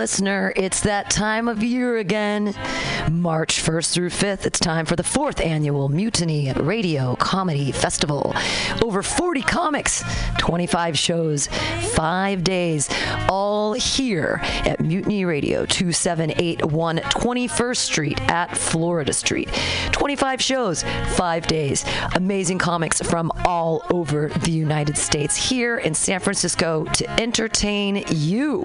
listener, it's that time of year again. March 1st through 5th, it's time for the 4th annual Mutiny Radio Comedy Festival. Over 40 comics, 25 shows, 5 days, all here at Mutiny Radio, 2781 21st Street at Florida Street. 25 shows, 5 days. Amazing comics from all over the United States here in San Francisco to entertain you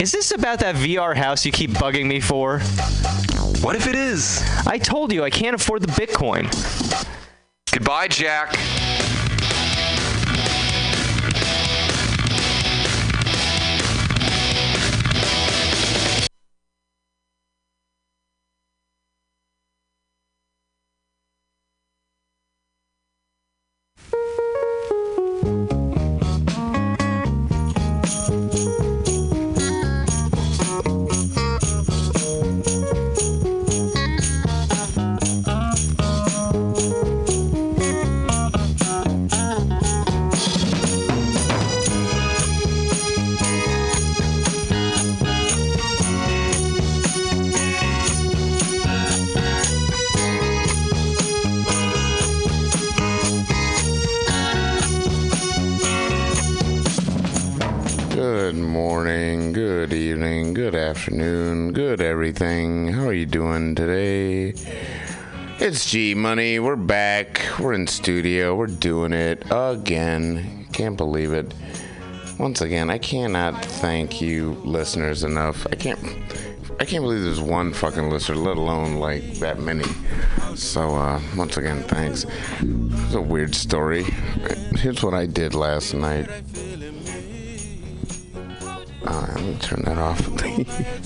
Is this about that VR house you keep bugging me for? What if it is? I told you I can't afford the Bitcoin. Goodbye, Jack. It's G-Money. We're back. We're in studio. We're doing it again. Can't believe it. Once again, I cannot thank you listeners enough. I can't believe there's one fucking listener, let alone like that many. So, once again, thanks. It's a weird story. Here's what I did last night. Alright, let me turn that off.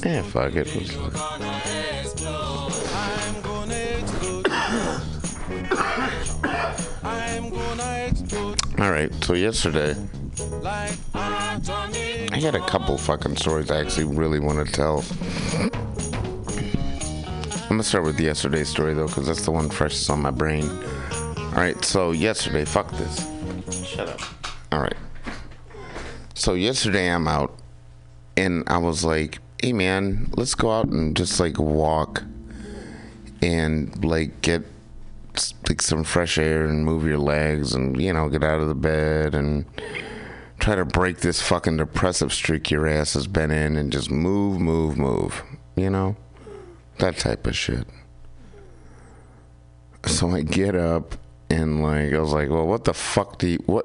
Yeah, fuck it. Alright, so yesterday, I had a couple fucking stories I actually really want to tell. I'm going to start with yesterday's story, though, because that's the one freshest on my brain. Alright, so yesterday, fuck this. Shut up. Alright. So yesterday, I'm out, and I was like, hey, man, let's go out and just, like, walk and, like, get some fresh air and move your legs and, you know, get out of the bed and try to break this fucking depressive streak your ass has been in and just move, you know, that type of shit. So I get up and, like, I was like, well, what the fuck do you, what,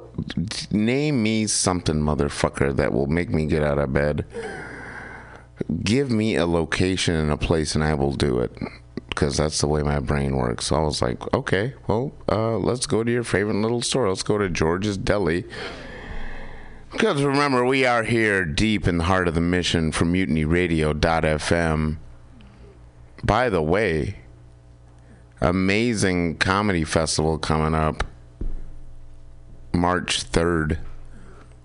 name me something, motherfucker, that will make me get out of bed. Give me a location and a place and I will do it. Because that's the way my brain works. So I was like, okay, well, let's go to your favorite little store. Let's go to George's Deli. Because remember, we are here deep in the heart of the mission from MutinyRadio.fm. By the way, amazing comedy festival coming up March 3rd,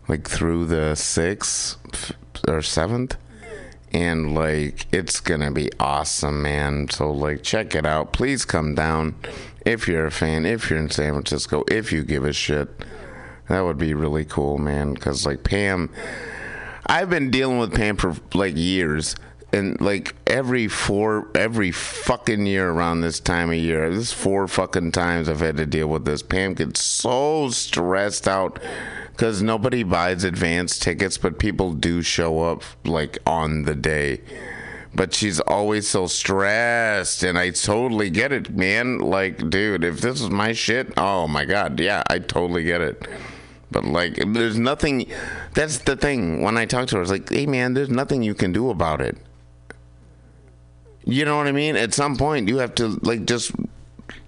like through the 6th or 7th. And, like, it's going to be awesome, man. So, like, check it out. Please come down if you're a fan, if you're in San Francisco, if you give a shit. That would be really cool, man. Because, like, Pam, I've been dealing with Pam for, like, years. And, like, every fucking year around this time of year, this 4 fucking times I've had to deal with this. Pam gets so stressed out because nobody buys advance tickets, but people do show up, like, on the day. But she's always so stressed, and I totally get it, man. Like, dude, if this is my shit, oh, my God, yeah, I totally get it. But, like, there's nothing. That's the thing. When I talk to her, it's like, hey, man, there's nothing you can do about it. You know what I mean? At some point, you have to, like, just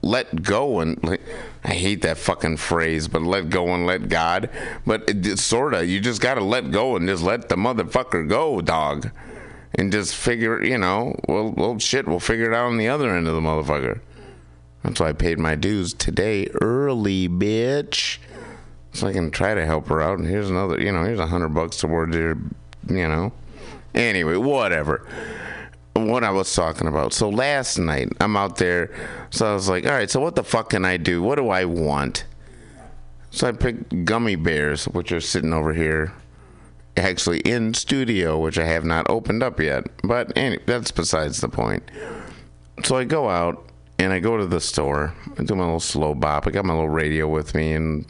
let go and I hate that fucking phrase, but let go and let God. But it's sorta, you just gotta let go and just let the motherfucker go, dog, and just figure, you know, well, shit, we'll figure it out on the other end of the motherfucker. That's why I paid my dues today early, bitch, so I can try to help her out. And here's another, you know, here's $100 towards your, you know. Anyway, whatever. What I was talking about. So last night, I'm out there. So I was like, all right, so what the fuck can I do? What do I want? So I picked gummy bears, which are sitting over here, actually in studio, which I have not opened up yet. But anyway, that's besides the point. So I go out, and I go to the store. I do my little slow bop. I got my little radio with me, and,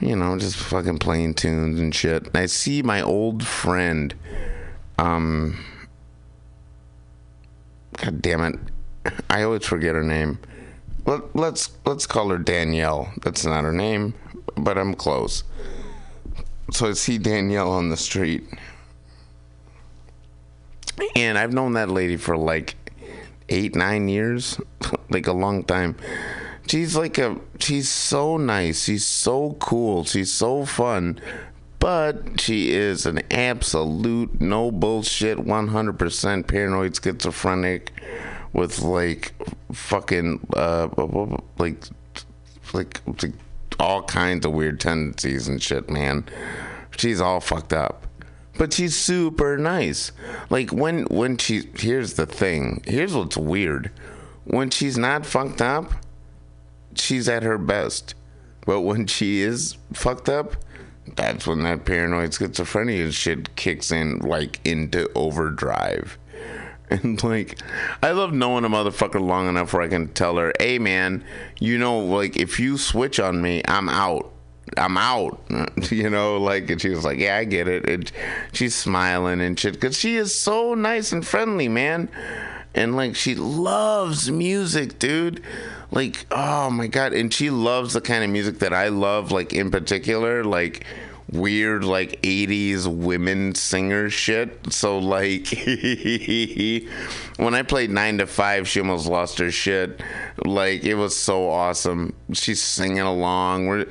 you know, just fucking playing tunes and shit. And I see my old friend, God damn it, I always forget her name. Let's call her Danielle. That's not her name, but I'm close. So I see Danielle on the street, and I've known that lady for like 8-9 years, like a long time. She's so nice. She's so cool. She's so fun. But she is an absolute no bullshit 100% paranoid schizophrenic with like fucking like all kinds of weird tendencies and shit, man. She's all fucked up. But she's super nice. Like when she, here's the thing. Here's what's weird. When she's not fucked up, she's at her best. But when she is fucked up, that's when that paranoid schizophrenia shit kicks in, like, into overdrive. And, like, I love knowing a motherfucker long enough where I can tell her, hey, man, you know, like, if you switch on me, I'm out. I'm out. You know, like, and she was like, yeah, I get it. And she's smiling and shit because she is so nice and friendly, man. And, like, she loves music, dude. Like, oh, my God. And she loves the kind of music that I love, like, in particular, like, weird, like, 80s women singer shit. So, like, when I played 9 to 5, she almost lost her shit. Like, it was so awesome. She's singing along. We're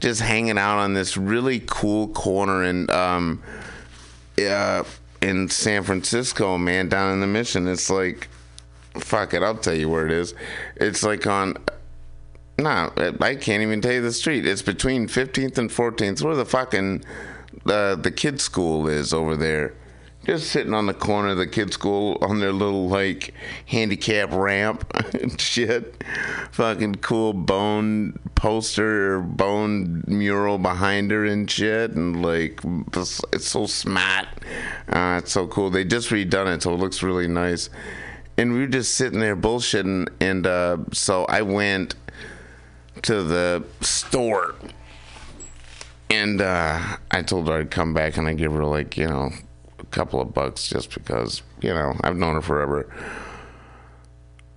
just hanging out on this really cool corner in San Francisco, man, down in the Mission. It's like, fuck it, I'll tell you where it is. It's like on, nah, I can't even tell you the street. It's between 15th and 14th, where the fucking the kids' school is over there. Just sitting on the corner of the kids' school on their little, like, handicap ramp and shit. Fucking cool bone poster or bone mural behind her and shit. And, like, it's so smart. It's so cool. They just redone it, so it looks really nice. And we were just sitting there bullshitting. And so I went to the store. And I told her I'd come back, and I'd give her, like, you know, couple of bucks just because, you know, I've known her forever.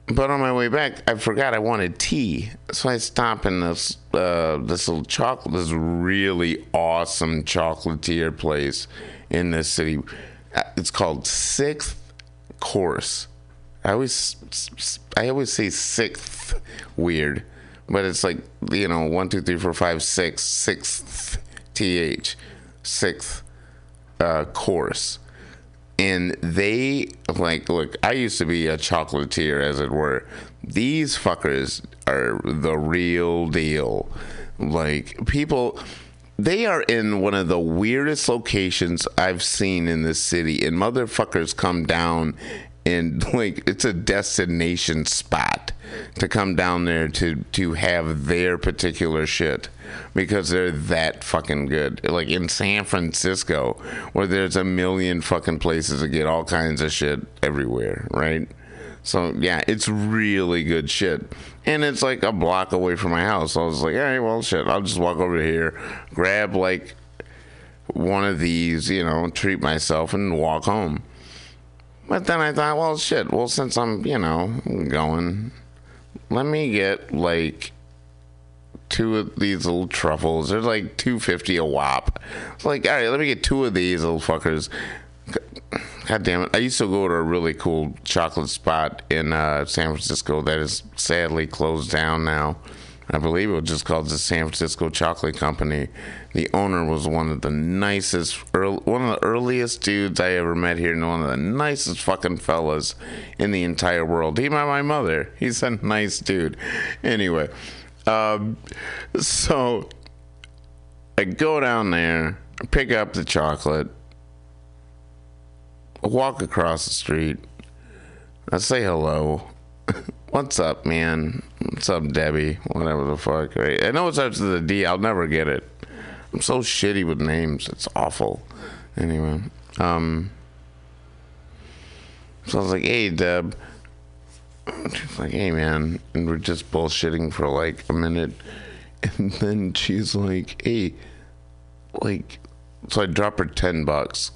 But on my way back, I forgot I wanted tea. So I stopped in this really awesome chocolatier place in this city. It's called Sixth Course. I always say sixth weird, but it's like, you know, 1, 2, 3, 4, 5, 6, sixth th, sixth course. And they, like, look, I used to be a chocolatier, as it were. These fuckers are the real deal. Like, people, they are in one of the weirdest locations I've seen in this city. And motherfuckers come down, and, like, it's a destination spot to come down there to have their particular shit, because they're that fucking good. Like in San Francisco, where there's a million fucking places to get all kinds of shit everywhere, right? So yeah, it's really good shit. And it's like a block away from my house. So I was like, all right, well, shit, I'll just walk over here, grab like one of these, you know, treat myself and walk home. But then I thought, well, shit, well, since I'm, you know, going, let me get like two of these little truffles. There's like $2.50 a wop. It's like, all right, let me get two of these little fuckers. God damn it. I used to go to a really cool chocolate spot in San Francisco that is sadly closed down now. I believe it was just called the San Francisco Chocolate Company. The owner was one of the nicest, one of the earliest dudes I ever met here, and one of the nicest fucking fellas in the entire world. He met my mother. He's a nice dude. Anyway, so I go down there, pick up the chocolate, walk across the street, I say hello. What's up, man? What's up, Debbie? Whatever the fuck. Right? I know it starts with a D. I'll never get it. I'm so shitty with names. It's awful. Anyway. So I was like, hey, Deb. She's like, hey, man. And we're just bullshitting for like a minute. And then she's like, hey, like. So I drop her $10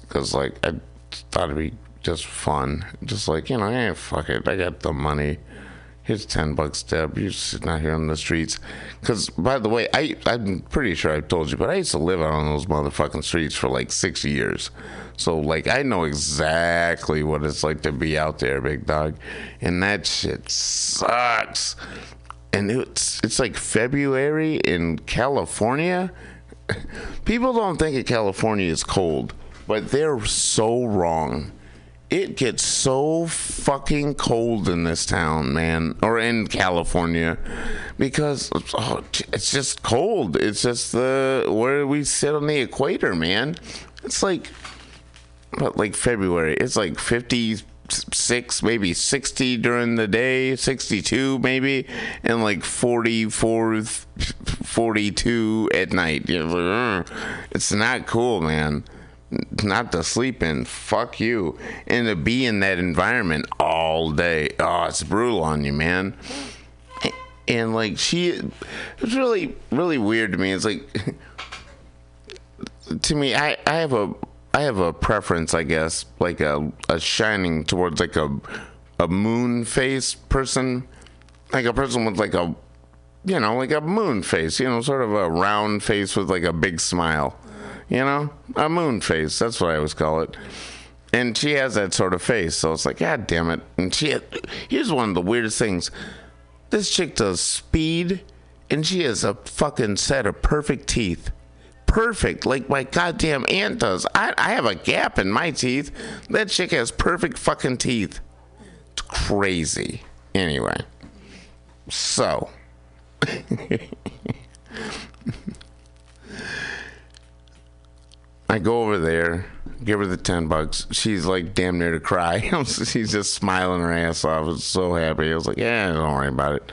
because, like, I thought it'd be just fun. Just like, you know, hey, fuck it. I got the money. Here's $10, Deb. You're sitting out here on the streets. Because, by the way, I'm pretty sure I've told you, but I used to live out on those motherfucking streets for like 6 years. So, like, I know exactly what it's like to be out there, big dog. And that shit sucks. And it's like February in California. People don't think of California as cold, but they're so wrong. It gets so fucking cold in this town, man, or in California, because it's just cold. It's just where we sit on the equator, man. It's like, but like February, it's like 56, maybe 60 during the day, 62 maybe, and like 44, 42 at night. It's not cool, man. Not to sleep in, fuck you, and to be in that environment all day. Oh, it's brutal on you, man. And like it's really, really weird to me. It's like, to me, I have a preference, I guess, like a shining towards like a moon face person, like a person with like a, you know, like a moon face, you know, sort of a round face with like a big smile. You know, a moon face. That's what I always call it. And she has that sort of face. So it's like, God damn it. And here's one of the weirdest things. This chick does speed, and she has a fucking set of perfect teeth. Perfect. Like my goddamn aunt does. I have a gap in my teeth. That chick has perfect fucking teeth. It's crazy. Anyway. So. I go over there, give her the $10. She's like damn near to cry. She's just smiling her ass off. I was so happy. I was like, yeah, don't worry about it.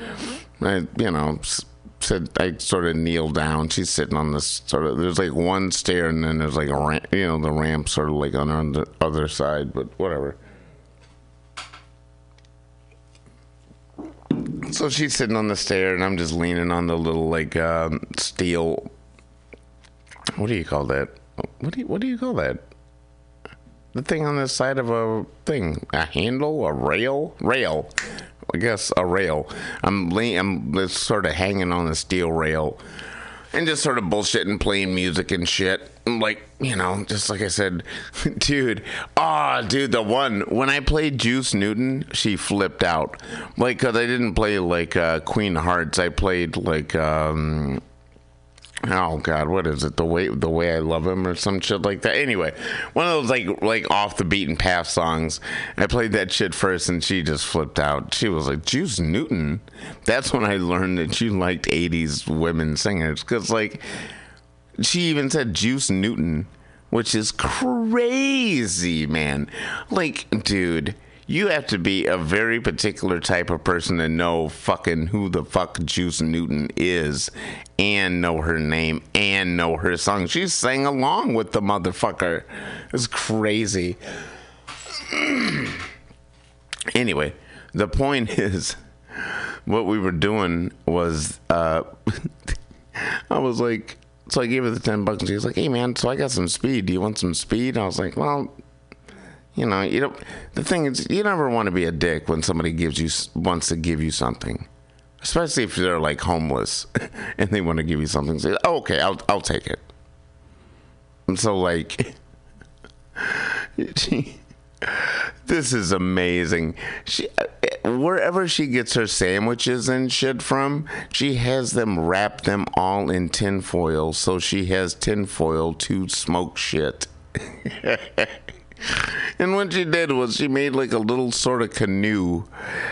I sort of kneel down. She's sitting on this sort of, there's like one stair, and then there's like a ramp, you know, the ramp sort of like on the other side, but whatever. So she's sitting on the stair, and I'm just leaning on the little like steel, what do you call that? What do you call that? The thing on the side of a thing, a handle, a rail. I guess a rail. I'm just sort of hanging on the steel rail, and just sort of bullshitting, playing music and shit. I'm like, you know, just like I said, dude. Ah, oh, dude, the one when I played Juice Newton, she flipped out. Like, 'cause I didn't play like Queen Hearts. I played like oh God, what is it? The way I love him, or some shit like that. Anyway, one of those like off the beaten path songs. I played that shit first, and she just flipped out. She was like, "Juice Newton." That's when I learned that she liked '80s women singers, because like she even said Juice Newton, which is crazy, man. Like, dude. You have to be a very particular type of person to know fucking who the fuck Juice Newton is, and know her name, and know her song. She sang along with the motherfucker. It's crazy. Anyway, the point is, what we were doing was, I was like, so I gave her the $10, and she was like, hey man, so I got some speed. Do you want some speed? And I was like, well, you know, you don't. The thing is, you never want to be a dick when somebody wants to give you something, especially if they're like homeless and they want to give you something. Say, oh, okay, I'll take it. And so like, This is amazing. She, wherever she gets her sandwiches and shit from, she has them wrap them all in tinfoil, so she has tinfoil to smoke shit. And what she did was she made like a little sort of canoe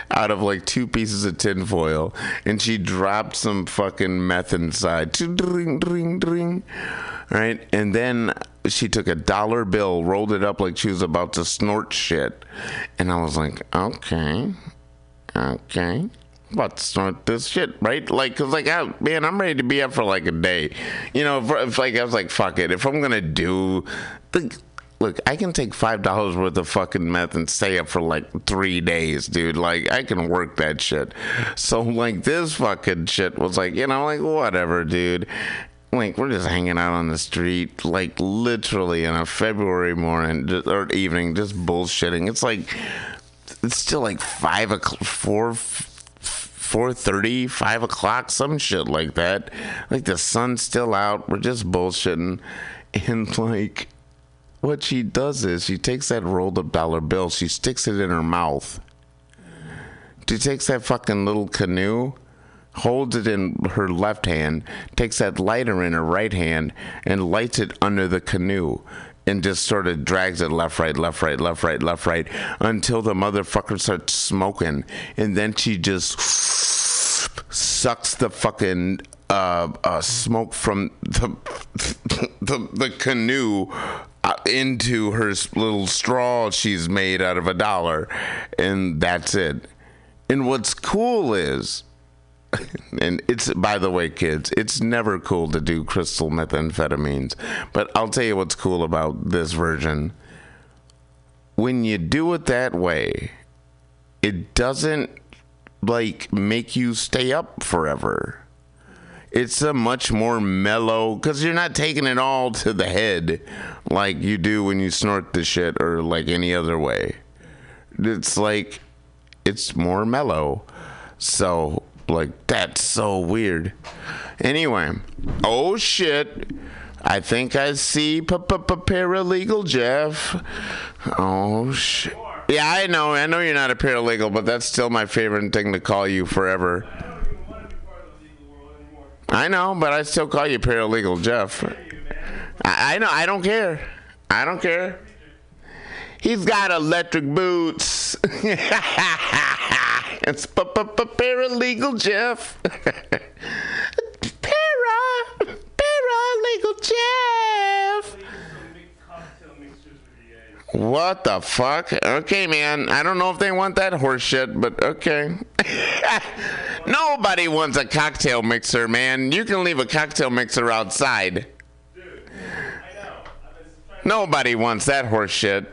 out of like two pieces of tinfoil, and she dropped some fucking meth inside. Dring, dring, dring. Right? And then she took a dollar bill, rolled it up like she was about to snort shit. And I was like, okay. About to snort this shit, right? Like, cause like, oh, man, I'm ready to be up for like a day. You know, if like, I was like, fuck it. If I'm going to do the... Look, I can take $5 worth of fucking meth and stay up for like 3 days, dude. Like, I can work that shit. So, like, this fucking shit was like, you know, like, whatever, dude. Like, we're just hanging out on the street, like, literally on a February morning or evening, just bullshitting. It's like, it's still like 4:30, 5 o'clock, some shit like that. Like, the sun's still out. We're just bullshitting. And, like... What she does is she takes that rolled up dollar bill, she sticks it in her mouth. She takes that fucking little canoe, holds it in her left hand, takes that lighter in her right hand, and lights it under the canoe, and just sort of drags it left, right, until the motherfucker starts smoking. And then she just sucks the fucking smoke from the canoe into her little straw she's made out of a dollar, and that's it. And what's cool is, and it's, by the way, kids, it's never cool to do crystal methamphetamines, but I'll tell you what's cool about this version. When you do it that way, it doesn't like make you stay up forever. It's a much more mellow, because you're not taking it all to the head like you do when you snort the shit or like any other way. It's like, it's more mellow. So, like, that's so weird. Anyway, oh shit. I think I see paralegal Jeff. Oh shit. Yeah, I know you're not a paralegal, but that's still my favorite thing to call you forever. I know, but I still call you paralegal Jeff. I know, I don't care. He's got electric boots. It's paralegal Jeff. Paralegal Jeff. What the fuck? Okay, man. I don't know if they want that horse shit, but okay. Nobody wants a cocktail mixer, man. You can leave a cocktail mixer outside. Dude, I know. Nobody wants that horse shit.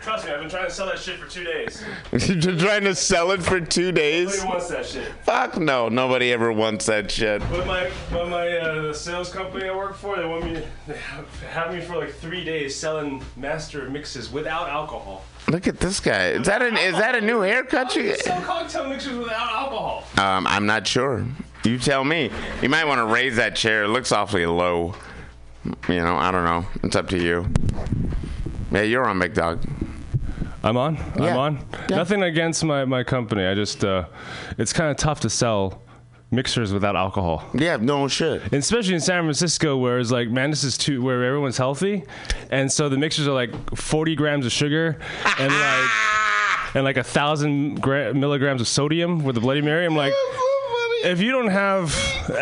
Trust me, I've been trying to sell that shit for 2 days. You're trying to sell it for 2 days? Nobody wants that shit. Fuck no, nobody ever wants that shit. But the sales company I work for, they have me for like 3 days selling Master of Mixes without alcohol. Look at this guy. Is that a new haircut? You sell cocktail mixers without alcohol. I'm not sure. You tell me. You might want to raise that chair. It looks awfully low. You know, I don't know. It's up to you. Yeah, you're on, Big Dog. I'm on. Yeah. Nothing against my company. I just, it's kind of tough to sell mixers without alcohol. Yeah, no shit. And especially in San Francisco, where it's like, man, this is too, where everyone's healthy. And so the mixers are like 40 grams of sugar and like 1,000 milligrams of sodium with the Bloody Mary. I'm like... If you don't have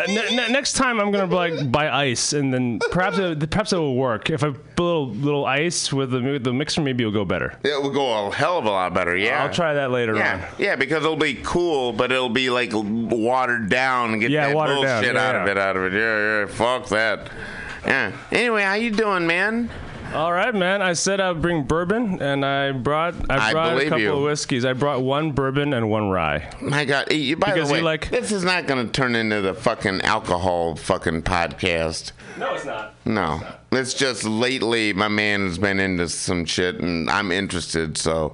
next time, I'm gonna like buy ice, and then perhaps it will work. If I put a little ice with the mixer, maybe it'll go better. It will go a hell of a lot better. Yeah, I'll try that later on. Yeah, because it'll be cool, but it'll be like watered down. And get that bullshit out of it. Yeah, fuck that. Yeah. Anyway, how you doing, man? All right, man. I said I'd bring bourbon, and I brought a couple of whiskeys. I brought one bourbon and one rye. My God. By the way, like, this is not going to turn into the fucking alcohol fucking podcast. No, it's not. No. It's just lately my man has been into some shit, and I'm interested, so...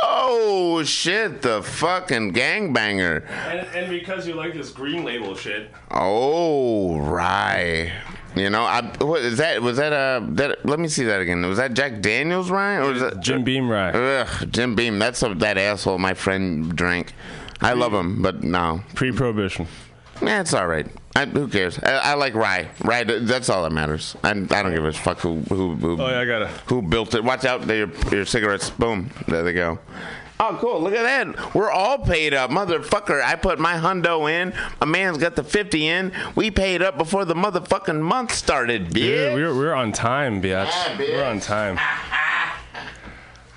Oh, shit, the fucking gangbanger. And because you like this green label shit. Oh, rye. You know, what is that? Was that let me see that again. Was that Jack Daniels rye or was that Jim Beam rye? Ugh, Jim Beam. That's that asshole my friend drank. I love him, but no. Pre-prohibition. Yeah, it's all right. Who cares? I like rye. Rye, that's all that matters. I don't give a fuck who. Oh yeah, I got it. Who built it? Watch out, your cigarettes. Boom, there they go. Oh, cool. Look at that. We're all paid up. Motherfucker, I put my hundo in. A man's got the 50 in. We paid up before the motherfucking month started, bitch. Yeah, we're on time, bitch. Yeah, bitch. We're on time.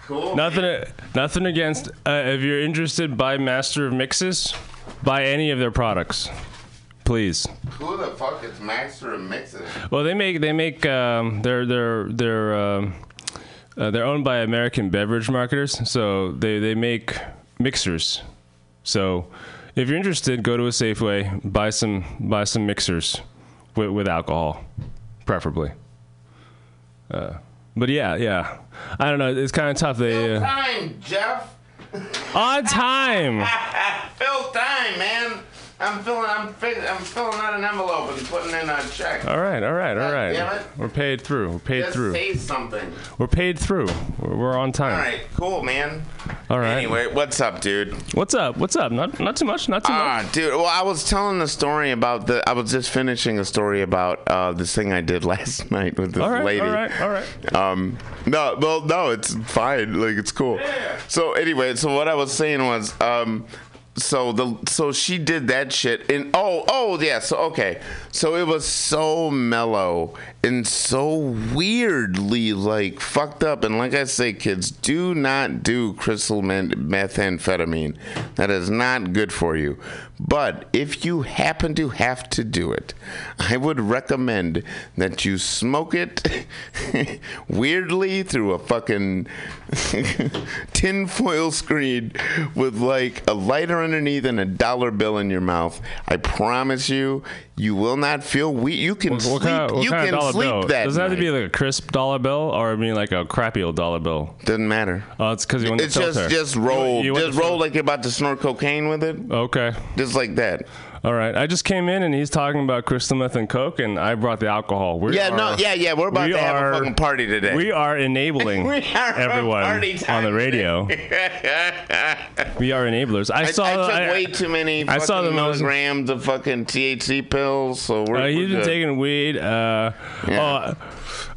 Cool. Nothing against. If you're interested, buy Master of Mixes. Buy any of their products. Please. Who the fuck is Master of Mixes? Well, they make they're owned by American beverage marketers, so they make mixers. So if you're interested, go to a Safeway, buy some mixers with alcohol, preferably. But yeah, I don't know. It's kind of tough. They time, Jeff. On time. Fill time, man. I'm filling out an envelope and putting in a check. All right. Damn it. We're paid through. Just say something. We're paid through. We're on time. All right. Cool, man. All right. Anyway, what's up, dude? What's up? Not too much. Not too much. Dude. Well, I was telling a story about I was just finishing a story about this thing I did last night with this lady. All right. No, it's fine. Like, it's cool. Yeah. So anyway, what I was saying was. So she did that shit and yeah, so okay. So it was so mellow and so weirdly like fucked up, and like I say, kids, do not do crystal methamphetamine. That is not good for you. But if you happen to have to do it, I would recommend that you smoke it weirdly through a fucking tinfoil screen with like a lighter underneath and $1 bill in your mouth. I promise you, you will not feel weak. You can sleep. What kind of dollar bill? Does it have to be like a crisp $1 bill, or I mean like a crappy old $1 bill? Doesn't matter. Oh, it's because you want to filter. It's just roll. Just roll like you're about to snort cocaine with it. Okay. Just like that. All right. I just came in and he's talking about crystal meth and coke, and I brought the alcohol. We're about to have a fucking party today. We are enabling everyone on the radio. We are enablers. I took way too many fucking milligrams of fucking THC pills. So he's been taking weed. Yeah.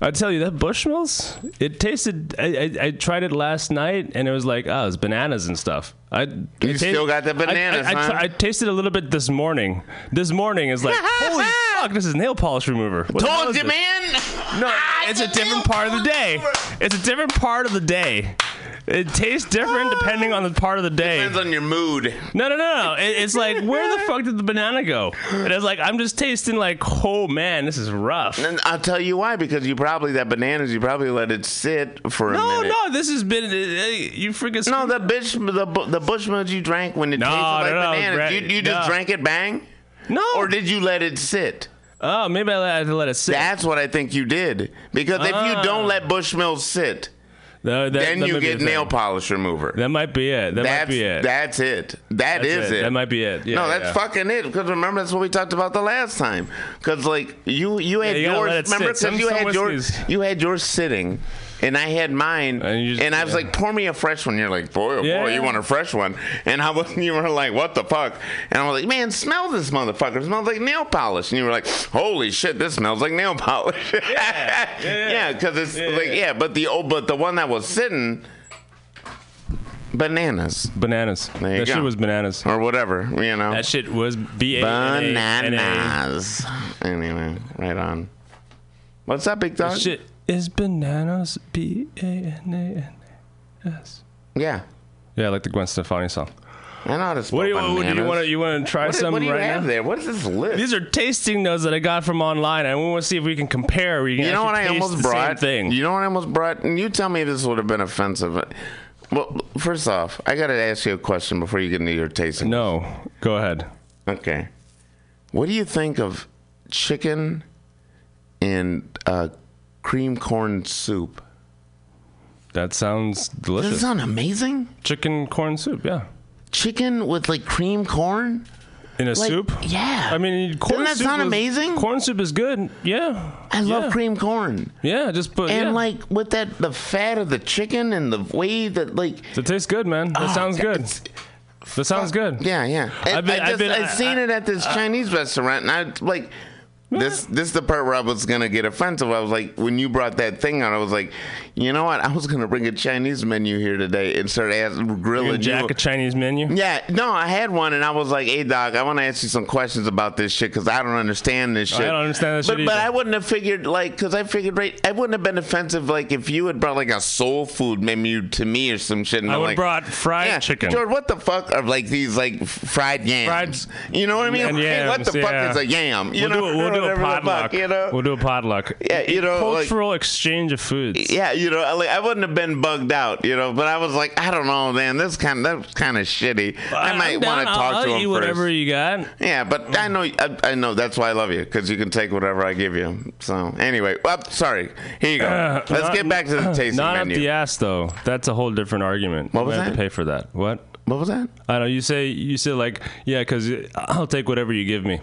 I tell you, that Bushmills, it tasted. I tried it last night, and it was like, oh, it's bananas and stuff. You still got the bananas, huh? I tasted a little bit this morning. This morning is like, holy fuck, this is nail polish remover. Told you, man. No, it's a different part of the day. It's a different part of the day. It tastes different depending on the part of the day. Depends on your mood. No. It's like, where the fuck did the banana go? And it's like, I'm just tasting like, oh man, this is rough. And I'll tell you why, because you probably let it sit for a minute. No, this has been, you freaking... No, the Bushmills you drank when it tasted like bananas, you just drank it bang? No. Or did you let it sit? Oh, maybe I had to let it sit. That's what I think you did. Because if you don't let Bushmills sit... Then you get nail polish remover. That might be it. That's it. That's it. That might be it. Yeah, no, that's fucking it. Because remember, that's what we talked about the last time. Because like you had yours. Remember, because you had yours sitting, and I had mine, and I was like, "Pour me a fresh one." You're like, "Boy, you want a fresh one?" And I was, you were like, "What the fuck?" And I was like, "Man, smell this motherfucker. It smells like nail polish." And you were like, "Holy shit, this smells like nail polish." Yeah, because it's but the one that was sitting, bananas. That shit was bananas or whatever, you know. That shit was bananas. Anyway, right on. What's up, big dog? That shit is bananas. bananas. Yeah. Yeah, I like the Gwen Stefani song. I know how to spell bananas. What do you want to? You want to try some right now? What do you have there? What is this list? These are tasting notes that I got from online. I want to see if we can compare. You know what I almost brought? You know what I almost brought? And you tell me if this would have been offensive. Well, first off, I got to ask you a question before you get into your tasting. No, go ahead. Okay. What do you think of chicken and cream corn soup? That sounds delicious. Doesn't it sound amazing? Chicken corn soup, yeah. Chicken with like cream corn? In a soup? Yeah. I mean, corn soup. Doesn't that sound amazing? Corn soup is good. Yeah. I love cream corn. Yeah, just put. And like with that, the fat of the chicken and the way that like. It tastes good, man. That sounds good. That sounds good. Yeah, yeah. I've seen it at this Chinese restaurant, and I like. This is the part where I was going to get offensive. I was like, when you brought that thing out, I was like, you know what? I was going to bring a Chinese menu here today and start grilling you. Jack, a Chinese menu? Yeah. No, I had one, and I was like, hey, Doc, I want to ask you some questions about this shit because I don't understand this shit. I don't understand this shit either. But I wouldn't have figured, like, because I figured, right, I wouldn't have been offensive, like, if you had brought, like, a soul food menu to me or some shit. And I would have brought fried chicken. George, what the fuck are, like, these, like, fried yams? You know what I mean? Hey, what the fuck is a yam? We'll do a potluck. Yeah, you know, cultural exchange of foods. Yeah, you know, I wouldn't have been bugged out, you know, but I was like, I don't know, man, that's kind of shitty. Well, I might want to talk to him first. I'll eat whatever you got. Yeah, but I know that's why I love you, because you can take whatever I give you. So anyway, sorry. Here you go. Let's get back to the tasting menu. Not up the ass, though. That's a whole different argument. What was that? We have to pay for that. What was that? I don't know. You say like, yeah, because I'll take whatever you give me.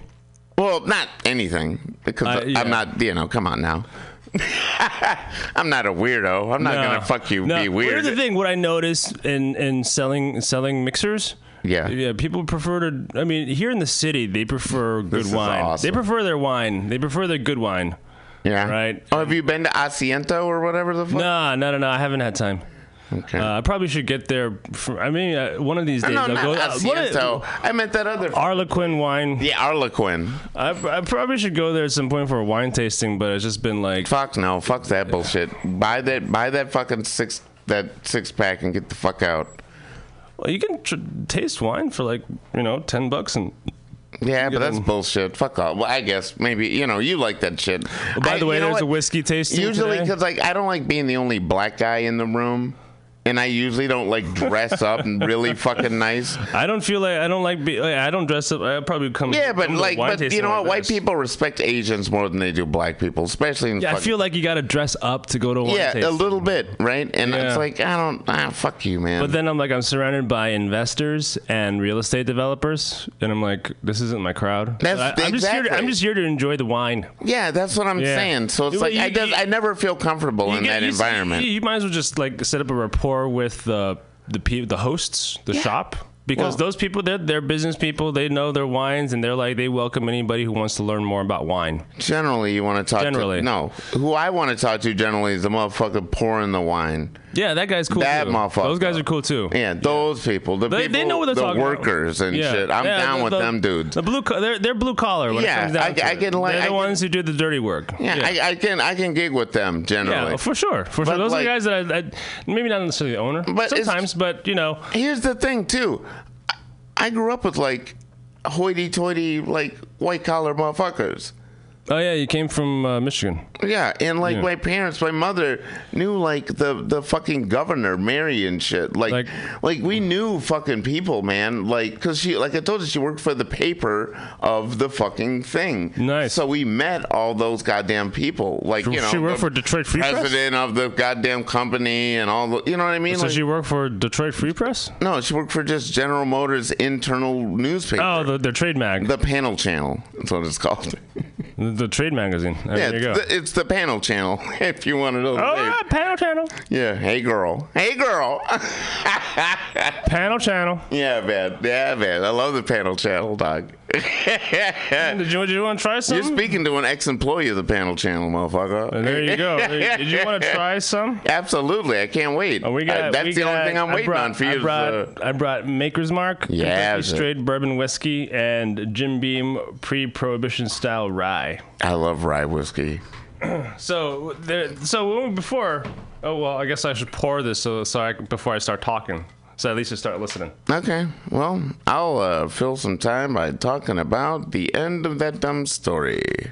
Well, not anything, because I'm not, you know, come on now. I'm not a weirdo. I'm not going to fuck you, be weird. Here's the thing, what I noticed in selling mixers, yeah, people prefer to, I mean, here in the city, they prefer good wine. Awesome. They prefer their wine. They prefer their good wine. Yeah. Right? Oh, have you been to Asiento or whatever the fuck? No, I haven't had time. Okay. I probably should get there. One of these days. No, I'll go. Asiento. I meant that other Arlequin wine. Yeah, Arlequin. I probably should go there at some point for a wine tasting, but it's just been like fuck that bullshit. Buy that fucking six pack and get the fuck out. Well, you can taste wine for like $10 and. Yeah, but that's bullshit. Fuck off. Well, I guess maybe, you like that shit. Well, by the way, there's a whiskey tasting usually because I don't like being the only black guy in the room. And I usually don't like dress up and really fucking nice. I don't dress up. I probably come. Yeah, but you know what? White people respect Asians more than they do black people, especially in. Yeah, I feel like you got to dress up to go to wine tasting. Yeah, a little bit, right? And it's like fuck you, man. But then I'm surrounded by investors and real estate developers, and I'm like, this isn't my crowd. I'm just here to enjoy the wine. Yeah, that's what I'm saying. So it's I never feel comfortable in that environment. You might as well just like set up a rapport with the hosts, the shop, because those people, they're business people. They know their wines, and they're like, they welcome anybody who wants to learn more about wine. Generally, you want to talk to... Who I want to talk to generally is the motherfucker pouring the wine. Yeah, that guy's cool too. Motherfucker. Those guys are cool too. Yeah, those people. They know what they're talking about. The workers and shit. I'm down with them dudes. They're blue collar when it comes down to it. They're the ones who do the dirty work. Yeah, yeah. I can gig with them generally. Yeah, for sure. Those are the guys that I maybe not necessarily the owner, but sometimes, but you know. Here's the thing too. I grew up with like hoity-toity, like white collar motherfuckers. Oh, yeah, you came from Michigan. Yeah, and, my parents, my mother knew, the fucking governor, Mary and shit. We knew fucking people, man. Because she, I told you, she worked for the paper of the fucking thing. Nice. So we met all those goddamn people. She worked for Detroit Free Press? President of the goddamn company and all the, you know what I mean? So she worked for Detroit Free Press? No, she worked for just General Motors' internal newspaper. Oh, the trade mag. The Panel Channel. That's what it's called. The trade magazine. There you go. It's the Panel Channel, if you want to know. Oh, yeah, Panel Channel. Yeah. Hey, girl. Panel Channel. Yeah, man. I love the Panel Channel, dog. Did you want to try some? You're speaking to an ex-employee of the Panel Channel, motherfucker. And there you go. Did you want to try some? Absolutely. I can't wait. That's the only thing I'm waiting on for you. I brought Maker's Mark, straight bourbon whiskey, and Jim Beam pre-prohibition style rye. I love rye whiskey. I guess I should pour this before I start talking. So at least you start listening. Okay. Well, I'll fill some time by talking about the end of that dumb story.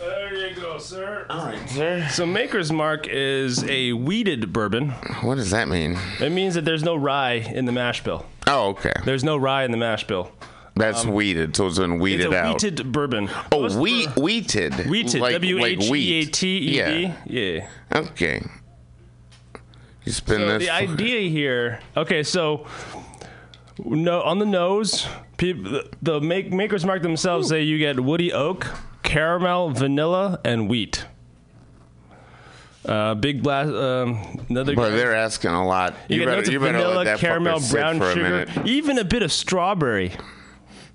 There you go, sir. All right, sir. So Maker's Mark is a wheated bourbon. What does that mean? It means that there's no rye in the mash bill. Oh, okay. There's no rye in the mash bill. That's wheated, so it's been weeded out. It's a wheated bourbon. Oh, wheated. Wheated. W-H-E-A-T-E-D. Yeah. Okay. You spin this. The idea here. Okay, so on the nose, Maker's Mark themselves say you get woody oak, caramel, vanilla, and wheat. Big blast. Another. Boy, they're asking a lot. You better vanilla, let that caramel, brown sit for sugar, a minute. Even a bit of strawberry.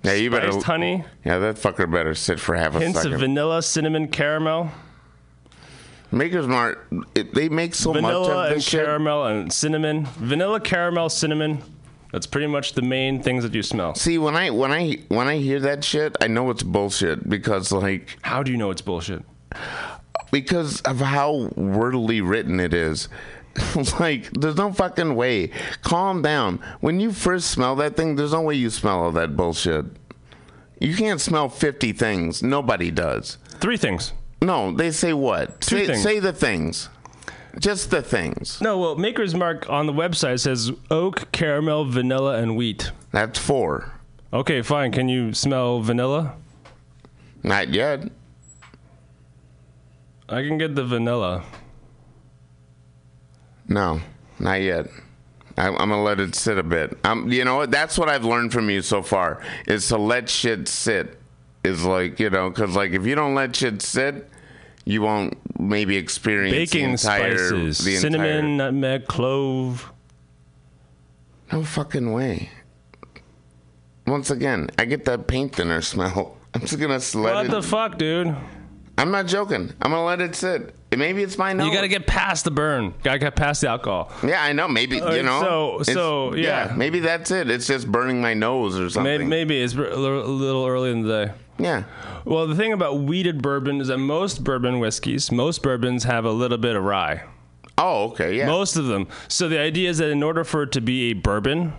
Yeah, you better. Honey. Yeah, that fucker better sit for half a second. Hints of vanilla, cinnamon, caramel. Maker's Mark, they make so much of this shit. Vanilla and caramel and cinnamon. Vanilla, caramel, cinnamon. That's pretty much the main things that you smell. See, when I hear that shit, I know it's bullshit because, like, how do you know it's bullshit? Because of how wordily written it is. Like, there's no fucking way. Calm down. When you first smell that thing, there's no way you smell all that bullshit. You can't smell 50 things. Nobody does. 3 things. No, they say what? 2 things. Say the things. Just the things. No, well, Maker's Mark on the website says oak, caramel, vanilla, and wheat. That's 4. Okay, fine. Can you smell vanilla? Not yet. I can get the vanilla. No, not yet. I'm gonna let it sit a bit. You know what? That's what I've learned from you so far is to let shit sit. Is like, you know, because, like, if you don't let shit sit, you won't maybe experience baking spices, cinnamon, nutmeg, clove. No fucking way. Once again, I get that paint thinner smell. I'm just gonna let it. What the fuck, dude? I'm not joking. I'm gonna let it sit. Maybe it's my nose. You gotta get past the burn. Gotta get past the alcohol. Yeah, I know. Maybe, you know. So yeah. Maybe that's it. It's just burning my nose or something. Maybe it's a little early in the day. Yeah. Well, the thing about wheated bourbon is that most bourbon whiskeys, most bourbons have a little bit of rye. Oh, okay, yeah. Most of them. So the idea is that in order for it to be a bourbon,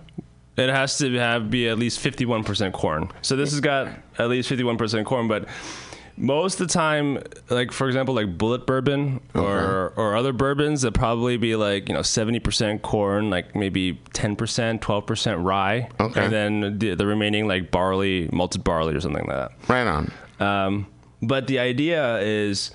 it has to be at least 51% corn. So this has got at least 51% corn, but most of the time, like, for example, like bullet bourbon or other bourbons, that probably be like, you know, 70% corn, like maybe 10%, 12% rye. Okay. And then the remaining, like, barley, malted barley or something like that. Right on. But the idea is,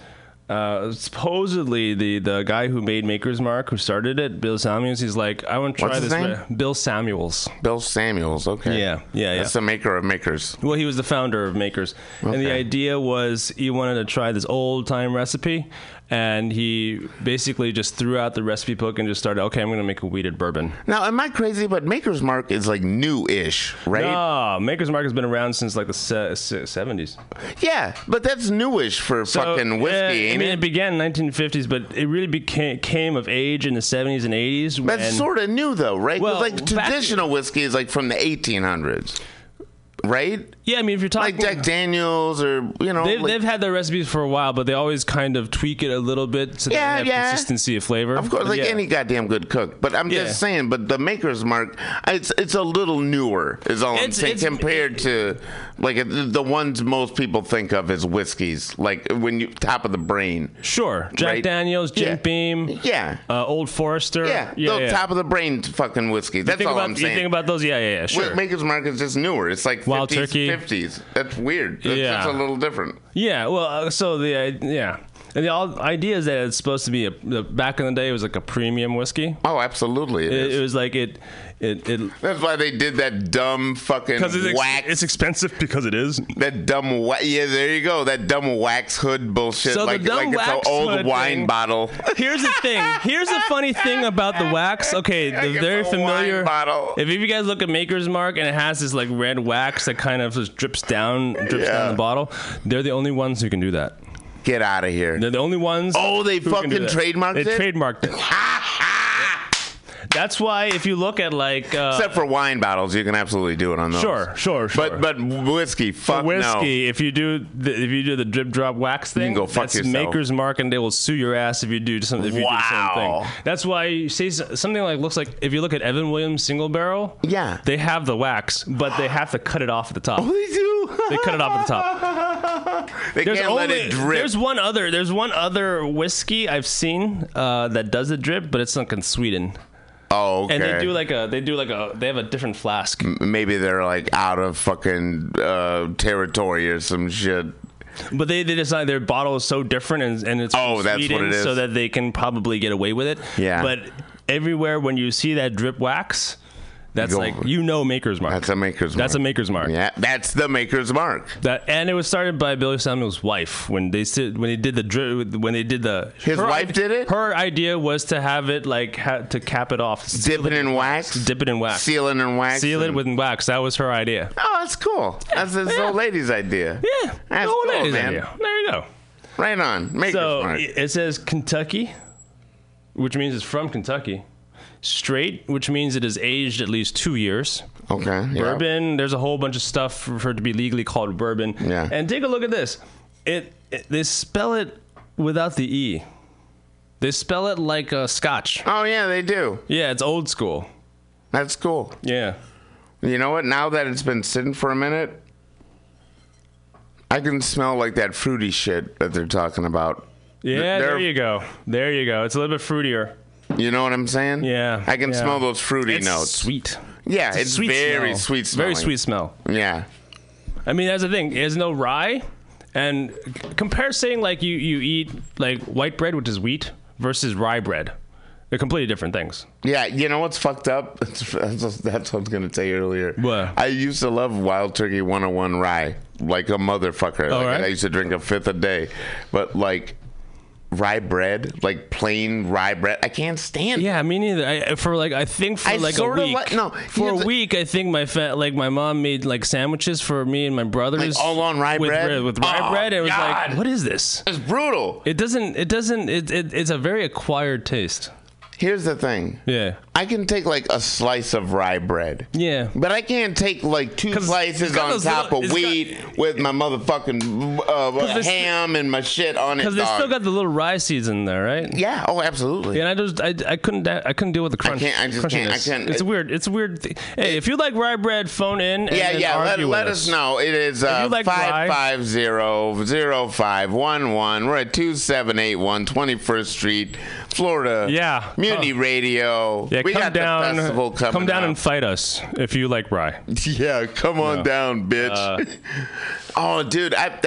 supposedly the guy who made Maker's Mark, who started it, Bill Samuels, he's like, I want to try this. What's his name? Bill Samuels. Bill Samuels, okay. Yeah. That's the maker of Makers. Well, he was the founder of Makers. Okay. And the idea was he wanted to try this old-time recipe, and he basically just threw out the recipe book and just started, okay, I'm going to make a wheated bourbon. Now, am I crazy? But Maker's Mark is, like, new-ish, right? No, Maker's Mark has been around since, like, the 70s. Yeah, but that's newish for fucking whiskey, ain't it? It began in the 1950s, but it really came of age in the 70s and 80s. That's sort of new, though, right? Well, like, traditional whiskey is, like, from the 1800s. Right? Yeah, I mean, if you're talking like Jack Daniels or, you know, they've had their recipes for a while, but they always kind of tweak it a little bit so they have consistency of flavor. Of course, like any goddamn good cook. But I'm just saying, but the Maker's Mark, it's a little newer, is all I'm saying, compared to, like, the ones most people think of as whiskeys, like when you top of the brain. Sure, Jack Daniels, Jim Beam, Old Forester, those top of the brain fucking whiskeys. That's all I'm saying. You think about those? Yeah, sure. Maker's Mark is just newer. It's like Wild Turkey, 50s. That's weird. That's just a little different. Yeah. Well, and the idea is that it's supposed to be back in the day, it was like a premium whiskey. Oh, absolutely. It is. It was like it. That's why they did that dumb fucking wax. It's expensive because it is. That dumb wax. Yeah, there you go. That dumb wax hood bullshit. So the dumb wax hood it's an old wine bottle. Here's the thing. Here's the funny thing about the wax. Okay, the very familiar. Wine bottle. If you guys look at Maker's Mark and it has this like red wax that kind of just drips down the bottle, they're the only ones who can do that. Get out of here. They're the only ones. Oh, they fucking trademarked it? They trademarked it. That's why if you look at like... except for wine bottles, you can absolutely do it on those. Sure. But whiskey, no. If you do the drip drop wax thing, you can go fuck yourself. That's Maker's Mark, and they will sue your ass if you do something. If you do the same thing. That's why you see something like looks like if you look at Evan Williams Single Barrel, they have the wax, but they have to cut it off at the top. Oh, they do? They cut it off at the top. They can't let it drip. There's one other whiskey I've seen that does a drip, but it's like in Sweden. Oh, okay. And they have a different flask. Maybe they're like out of fucking territory or some shit. But they decide their bottle is so different and it's from Sweden, that's what it is. So that they can probably get away with it. Yeah. But everywhere when you see that drip wax, That's like, Maker's Mark. That's a Maker's Mark. Yeah, that's the Maker's Mark. That, and it was started by Bill Samuels' wife when they did the. His wife did it. Her idea was to have it to cap it off. Dip it in wax. Seal it in wax. Seal it with wax. That was her idea. Oh, that's cool. Yeah, that's this old lady's idea. Yeah, that's old cool, lady's man. Idea. There you go. Right on. Maker's Mark. It says Kentucky, which means it's from Kentucky. Straight, which means it is aged at least 2 years. Okay. Bourbon, yeah. There's a whole bunch of stuff for it to be legally called bourbon. Yeah. And take a look at this. They spell it without the E. They spell it like a Scotch. Oh, yeah, they do. Yeah, it's old school. That's cool. Yeah. You know what? Now that it's been sitting for a minute, I can smell like that fruity shit that they're talking about. Yeah, there you go. There you go. It's a little bit fruitier. You know what I'm saying? Yeah. I can smell those fruity notes. Sweet. Yeah, it's sweet very smell. Sweet smell. Very sweet smell. Yeah. I mean, that's the thing. There's no rye. And compare saying like you eat like white bread, which is wheat, versus rye bread. They're completely different things. Yeah. You know what's fucked up? That's what I was going to tell you earlier. What? I used to love Wild Turkey 101 rye like a motherfucker. All right. I used to drink a fifth a day. But like... rye bread, like plain rye bread, I can't stand it. Yeah, me neither. I think my mom made like sandwiches for me and my brothers, like all on rye bread. With rye bread, and it was God. Like, what is this? It's brutal. It's a very acquired taste. Here's the thing. Yeah. I can take like a slice of rye bread. Yeah. But I can't take like two slices on top of wheat with my motherfucking ham and my shit on it. Because they still got the little rye seeds in there, right? Yeah. Oh, absolutely. Yeah, and I couldn't deal with the crunch. I just can't. It's a weird thing. Hey, if you like rye bread, phone in. Let us know. It is 550-0511. We're at 2781 21st Street, Florida. Yeah. Mutiny Radio. Yeah, come down and fight us if you like rye. Yeah, come on down, bitch. Oh, dude, I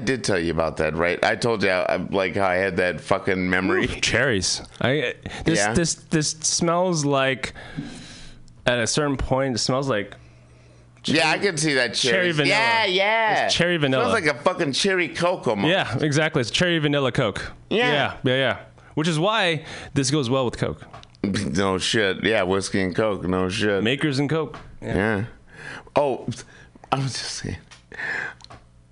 did tell you about that, right? I told you how I had that fucking memory. Cherries. This smells like, at a certain point, it smells like. Yeah, I can see that cherry vanilla. Yeah. It's cherry vanilla. It smells like a fucking cherry Coke almost. Yeah, exactly. It's cherry vanilla Coke. Yeah. Which is why this goes well with Coke. No shit. Yeah, whiskey and Coke. No shit. Makers and Coke. Yeah. Oh, I was just saying.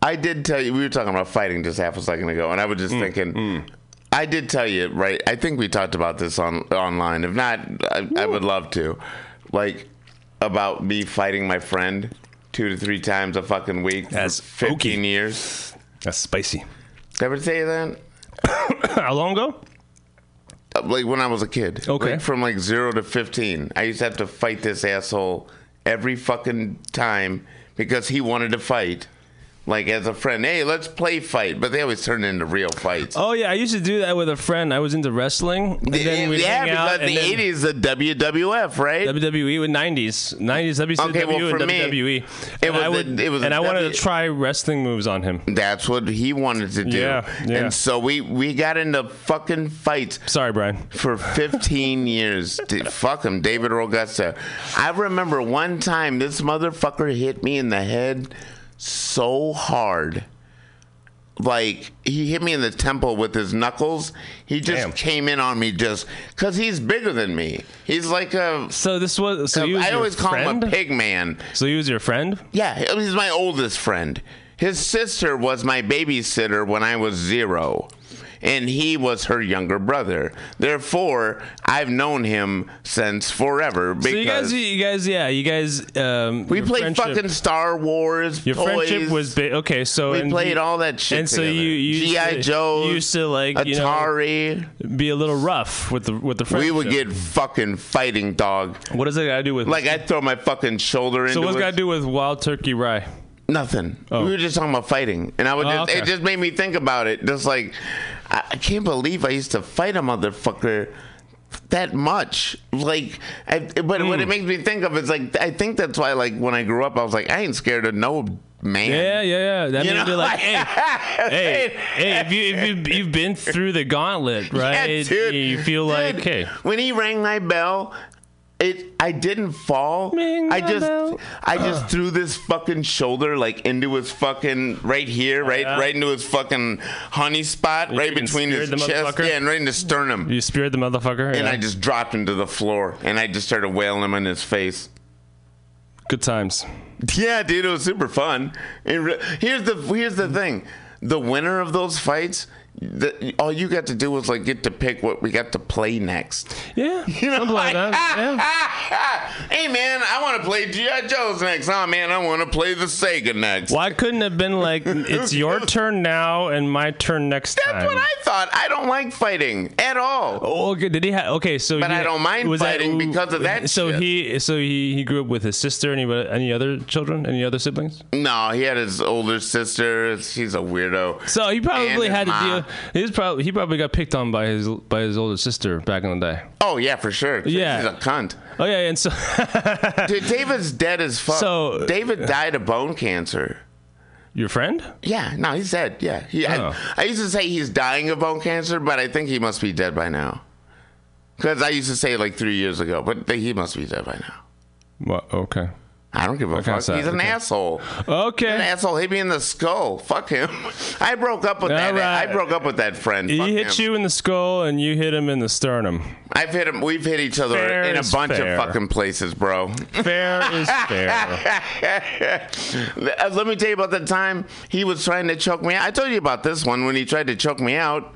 I did tell you, we were talking about fighting just half a second ago, and I was just thinking, I did tell you, right, I think we talked about this online. If not, I would love to. Like, about me fighting my friend 2 to 3 times a fucking week for 15 years. That's spicy. Did I ever tell you that? How long ago? Like when I was a kid. Okay. Like from 0 to 15. I used to have to fight this asshole every fucking time because he wanted to fight. Like as a friend, hey, let's play fight. But they always turn into real fights. Oh, yeah. I used to do that with a friend. I was into wrestling. And then we'd hang out, because the 80s, the WWF, right? WWE with 90s. 90s, WCW and WWE. I wanted to try wrestling moves on him. That's what he wanted to do. Yeah. And so we got into fucking fights. Sorry, Brian. For 15 years. Fuck him, David Rogusta. I remember one time this motherfucker hit me in the head so hard. Like, he hit me in the temple with his knuckles. He just came in on me just because he's bigger than me. He's like a... I always call him a pig man. So he was your friend? Yeah, he's my oldest friend. His sister was my babysitter when I was 0. And he was her younger brother. Therefore, I've known him since forever. Because so you guys. We played fucking Star Wars. Your toys. Friendship was big. Okay, so we played all that shit. And together. So you GI Joe used to like Atari. You know, be a little rough with the friendship. We would get fucking fighting, dog. What does that got to do with? Like I throw my fucking shoulder into. So what's got to do with Wild Turkey Rye? Nothing. Oh. We were just talking about fighting, and it just made me think about it. Just like, I can't believe I used to fight a motherfucker that much. Like, but what it makes me think of is like, I think that's why like when I grew up, I was like, I ain't scared of no man. Yeah. That means be like, hey, if you've been through the gauntlet, right? Yeah, dude, you feel like, hey. When he rang my bell. I didn't fall. I just threw this fucking shoulder like into his fucking right here, right into his fucking honey spot, right between his chest, and right in the sternum. You speared the motherfucker, and I just dropped him to the floor, and I just started wailing him in his face. Good times. Yeah, dude, it was super fun. Here's the thing: the winner of those fights. All you got to do was like get to pick what we got to play next. Yeah, you know, something like that. Hey man, I want to play G.I. Joe's next. Oh man, I want to play the Sega next. Why couldn't it have been like it's your turn now and my turn next time? That's what I thought. I don't like fighting at all. Oh, okay. Did he? I don't mind fighting because of that. So he grew up with his sister. Any other children? Any other siblings? No, he had his older sister. She's a weirdo. So he probably had to deal. He probably got picked on by his older sister back in the day. Oh yeah, for sure. Yeah, she's a cunt. Oh yeah, and so dude, David's dead as fuck. So David died of bone cancer. Your friend? Yeah, no, he's dead. Yeah, I used to say he's dying of bone cancer, but I think he must be dead by now. Because I used to say it like 3 years ago, but he must be dead by now. Well, okay. I don't give a fuck. He's an asshole. Okay. He's an asshole. Hit me in the skull. Fuck him. I broke up with that. Right. I broke up with that friend. He hit you in the skull, and you hit him in the sternum. I've hit him. We've hit each other in a bunch of fucking places, bro. Fair is fair. Let me tell you about the time he was trying to choke me out. I told you about this one when he tried to choke me out.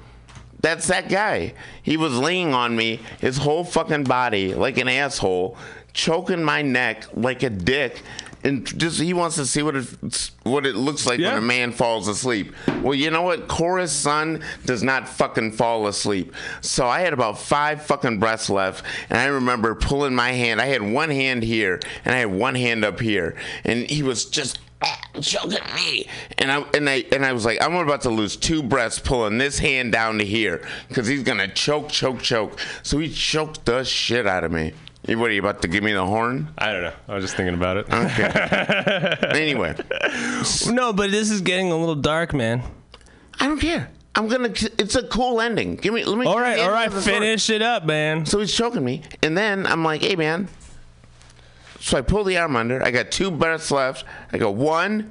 That's that guy. He was leaning on me, his whole fucking body, like an asshole. Choking my neck like a dick, and just he wants to see what it looks like when a man falls asleep. Well, you know what? Cora's son does not fucking fall asleep. So I had about 5 fucking breaths left, and I remember pulling my hand. I had one hand here, and I had one hand up here, and he was just choking me, and I was like, I'm about to lose 2 breaths pulling this hand down to here because he's gonna choke. So he choked the shit out of me. What, are you about to give me the horn? I don't know. I was just thinking about it. Okay. Anyway. No, but this is getting a little dark, man. I don't care. It's a cool ending. Let me. All right. Finish it up, man. So he's choking me. And then I'm like, hey, man. So I pull the arm under. I got 2 breaths left. I go, 1.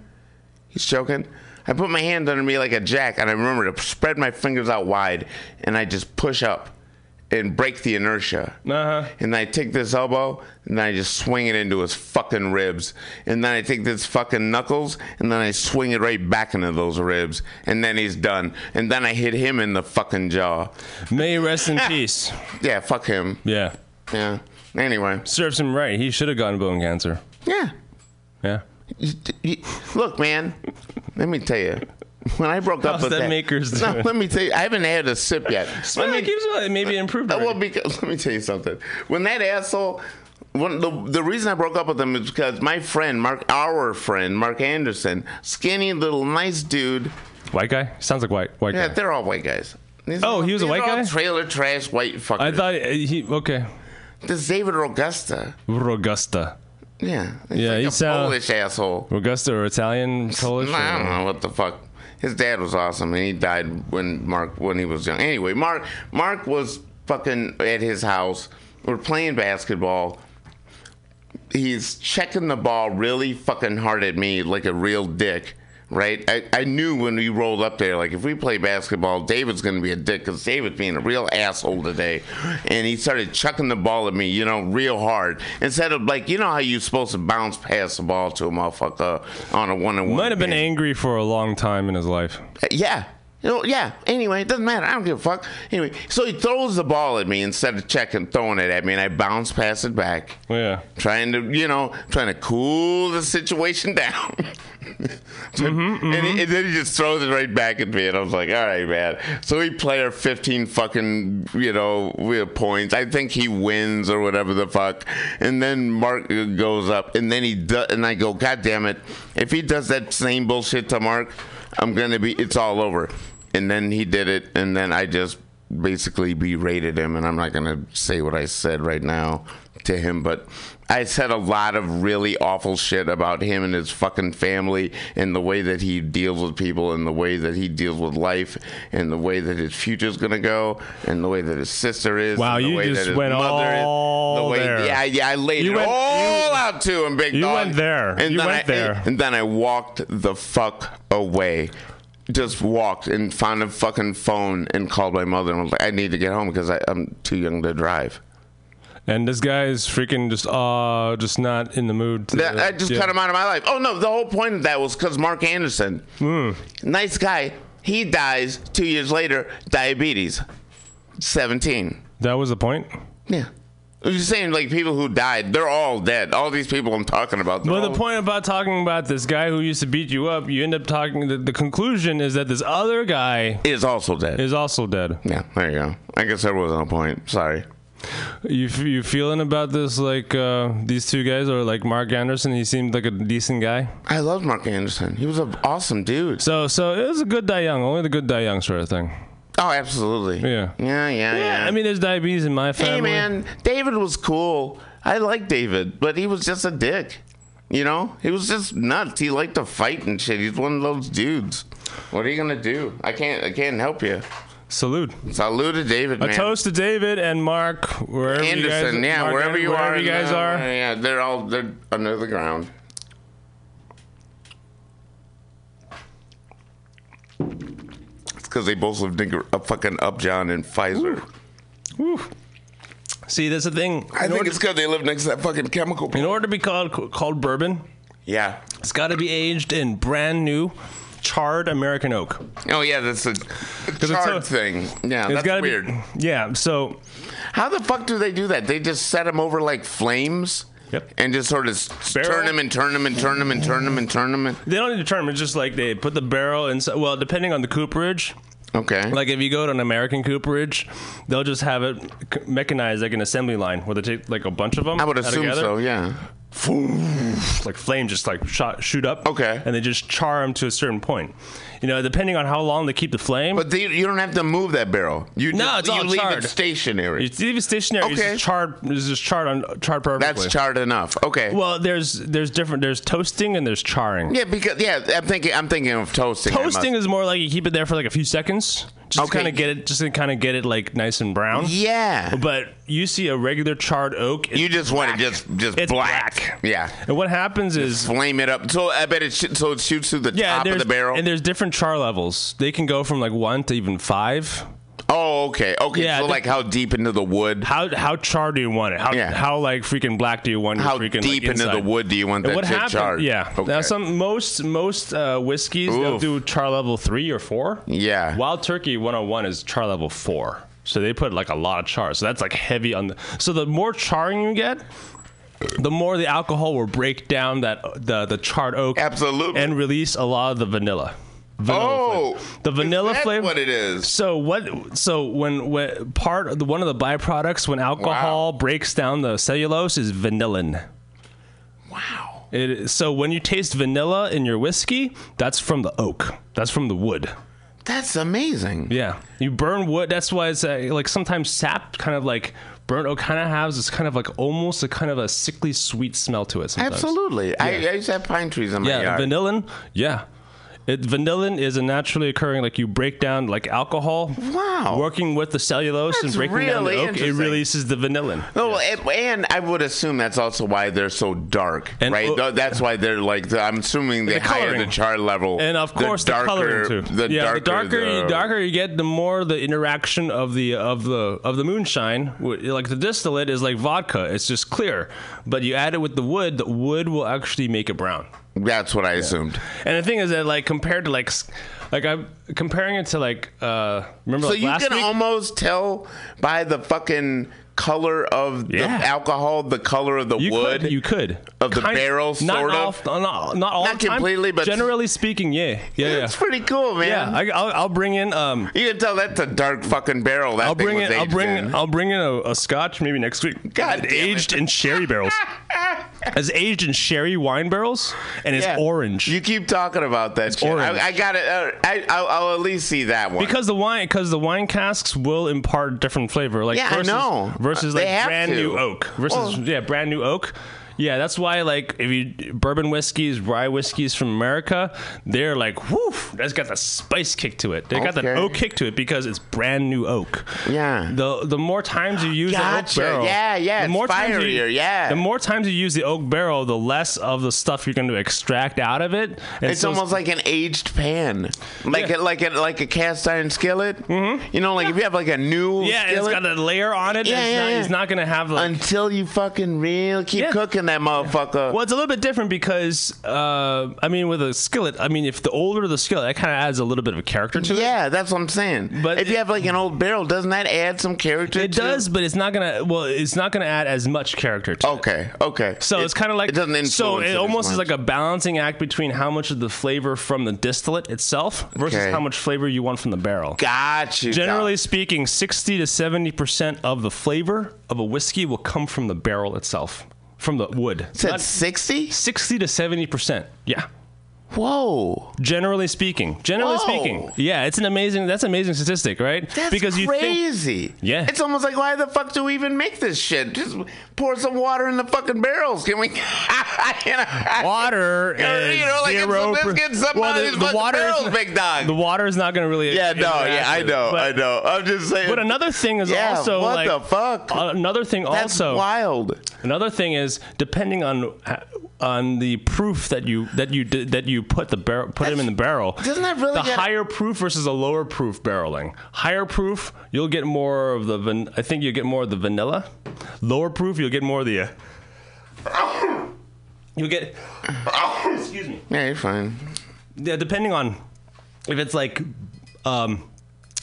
He's choking. I put my hand under me like a jack. And I remember to spread my fingers out wide. And I just push up. And break the inertia. Uh-huh. And I take this elbow, and then I just swing it into his fucking ribs. And then I take this fucking knuckles, and then I swing it right back into those ribs. And then he's done. And then I hit him in the fucking jaw. May he rest in peace. Yeah, fuck him. Yeah. Yeah. Anyway. Serves him right. He should have gotten bone cancer. Yeah. Yeah. Look, man. Let me tell you. When I broke up with that Maker's doing? Let me tell you, I haven't had a sip yet. It may be improved. Let me tell you something. When that asshole, the reason I broke up with him is because my friend, Mark Anderson, skinny little nice dude. White guy? Sounds like white guy. Yeah, they're all white guys. He was a white guy? Trailer trash white fucker. I thought he, okay. This is David Rogusta. Yeah. He's a Polish asshole. Rogusta or Italian, Polish? I don't know what the fuck. His dad was awesome, and he died when he was young. Anyway, Mark was fucking at his house. We're playing basketball. He's checking the ball really fucking hard at me like a real dick, right? I knew when we rolled up there, like, if we play basketball, David's going to be a dick because David's being a real asshole today. And he started chucking the ball at me, you know, real hard. Instead of, like, you know how you're supposed to bounce past the ball to a motherfucker on a one-on-one. Might have been angry for a long time in his life. Yeah. Yeah. Anyway, it doesn't matter. I don't give a fuck. Anyway, so he throws the ball at me instead of throwing it at me, and I bounce past it back. Yeah. Trying to cool the situation down. And then he just throws it right back at me, and I was like, all right, man. So we play our 15 fucking, points. I think he wins or whatever the fuck. And then Mark goes up, and then he does, and I go, God damn it. If he does that same bullshit to Mark, it's all over. And then he did it, and then I just basically berated him, and I'm not going to say what I said right now to him, but I said a lot of really awful shit about him and his fucking family and the way that he deals with people and the way that he deals with life and the way that his future's going to go and the way that his sister is. Wow, you just went all there. Yeah, I laid it all out to him, big dog. You went there. You went there. And then I walked the fuck away. Just walked and found a fucking phone and called my mother and was like, I need to get home because I'm too young to drive. And this guy is freaking just not in the mood. I just cut him out of my life. Oh, no, the whole point of that was because Mark Anderson, nice guy, he dies 2 years later, diabetes, 17. That was the point? Yeah. I was just saying, like, people who died, they're all dead. All these people I'm talking about. Well, the point about talking about this guy who used to beat you up, you end up talking, the conclusion is that this other guy... is also dead. Is also dead. Yeah, there you go. I guess there wasn't a point. Sorry. You feeling about this like these two guys or like Mark Anderson? He seemed like a decent guy. I love Mark Anderson. He was an awesome dude. So it was a good die young. Only the good die young sort of thing. Oh, absolutely. Yeah. I mean, there's diabetes in my family. Hey, man, David was cool. I like David, but he was just a dick. You know, he was just nuts. He liked to fight and shit. He's one of those dudes. What are you gonna do? I can't help you. Salute to David, man. A toast to David and Mark, wherever Anderson, you guys, yeah, Mark wherever Anderson, you wherever are, you guys are. Yeah, they're under the ground. It's because they both lived in a fucking Upjohn and Pfizer. Woo. See, that's the thing. I think it's because they live next to that fucking chemical plant. In order to be called bourbon, yeah, it's got to be aged in brand new. Charred American oak. Oh yeah, that's a charred thing. Yeah, that's weird. Yeah, so how the fuck do they do that? They just set them over like flames. Yep. And just sort of turn them. They don't need to turn them. It's just like they put the barrel inside. Well, depending on the cooperage. Okay. Like if you go to an American cooperage, they'll just have it mechanized like an assembly line where they take like a bunch of them. I would assume together. So. Yeah. Like flame just like shoot up. Okay. And they just char them to a certain point. You know, depending on how long they keep the flame. But you don't have to move that barrel. You leave it stationary. You leave it stationary. Okay. It's just charred perfectly. That's charred enough. Okay. Well, there's toasting and there's charring. Yeah, I'm thinking of toasting. Toasting is more like you keep it there for like a few seconds. Just to kind of get it like nice and brown. Yeah. But you see a regular charred oak. You just black. Want it just it's black. Yeah. And what happens is flame it up. So I bet it shoots through the top of the barrel. And there's different char levels. They can go from like 1 to even 5. Oh, okay. Okay. Yeah, so like how deep into the wood? How charred do you want it? How like freaking black do you want it? How freaking, deep like, into the wood do you want that shit charred? Yeah. Okay. Now most whiskeys, they'll do char level 3 or 4. Yeah. Wild Turkey 101 is char level 4. So they put like a lot of char. So that's like heavy on the. So the more charring you get, the more the alcohol will break down that the charred oak. Absolutely. And release a lot of the vanilla. The vanilla flavor. That's what it is. So when one of the byproducts when alcohol breaks down the cellulose is vanillin. Wow. So when you taste vanilla in your whiskey, that's from the oak. That's from the wood. That's amazing. Yeah, you burn wood. That's why it's like sometimes sap kind of like. Burnt oak kind of has this kind of like almost a kind of a sickly sweet smell to it sometimes. Absolutely. Yeah. I used to have pine trees in my yard. Vanillin, yeah. Vanillin is a naturally occurring, like you break down like alcohol. Wow. Working with the cellulose that's and breaking really down the oak, it releases the vanillin. Oh, yes. And I would assume that's also why they're so dark, and right? That's why they're like, I'm assuming the higher the char level. And of course the coloring too. The darker you get, the more the interaction of the moonshine. Like the distillate is like vodka, it's just clear. But you add it with the wood will actually make it brown. That's what I assumed. And the thing is that, like, compared to, like I'm comparing it to, like, remember, so like last week? So you can almost tell by the fucking color of the alcohol, the color of the wood. You could. Of the barrel, sort of. Not completely, but... generally speaking, yeah. Yeah, it's pretty cool, man. Yeah, I'll bring in... you can tell that's a dark fucking barrel. That thing was aged in. I'll bring in a scotch maybe next week. God damn it. Aged in sherry barrels. It's aged in sherry wine barrels, and it's orange. You keep talking about that. It's shit. Orange. I got it. I'll at least see that one because the wine casks will impart different flavor. Like versus like brand new oak versus brand new oak. Yeah, that's why, like, if you bourbon whiskeys, rye whiskeys from America, they're like, woof, that's got the spice kick to it. They got that oak kick to it because it's brand new oak. Yeah. The more times you use the oak barrel, the more firier. The more times you use the oak barrel, the less of the stuff you're going to extract out of it. And it's almost like an aged pan, like a cast iron skillet. Mm-hmm. You know, like if you have like a new skillet, it's got a layer on it. It's not going to have like until you fucking keep cooking that motherfucker. Well, it's a little bit different because I mean, with a skillet, I mean, if the older the skillet, that kind of adds a little bit of a character to it. Yeah, that's what I'm saying. But if you have like an old barrel, doesn't that add some character? It does, but it's not gonna. Well, it's not gonna add as much character to it. Okay. So it's kind of like it doesn't influence. So it almost is like a balancing act between how much of the flavor from the distillate itself versus how much flavor you want from the barrel. Gotcha. Generally speaking, 60 to 70% of the flavor of a whiskey will come from the barrel itself, from the wood. Is that 60? 60 to 70%. Yeah. Whoa. Generally speaking. Yeah, it's an amazing statistic, right? That's crazy. It's almost like, why the fuck do we even make this shit? Just pour some water in the fucking barrels. Can we? Water is zero. The water is not going to really. I know. I'm just saying. But another thing is also what like. What the fuck? Another thing also. That's wild. Another thing is, depending on the proof that you put him in the barrel. Doesn't that really higher proof versus a lower proof barreling? Higher proof, you'll get more of the vanilla. Lower proof, you'll get more of the excuse me. Yeah, you're fine. Yeah, depending on if it's like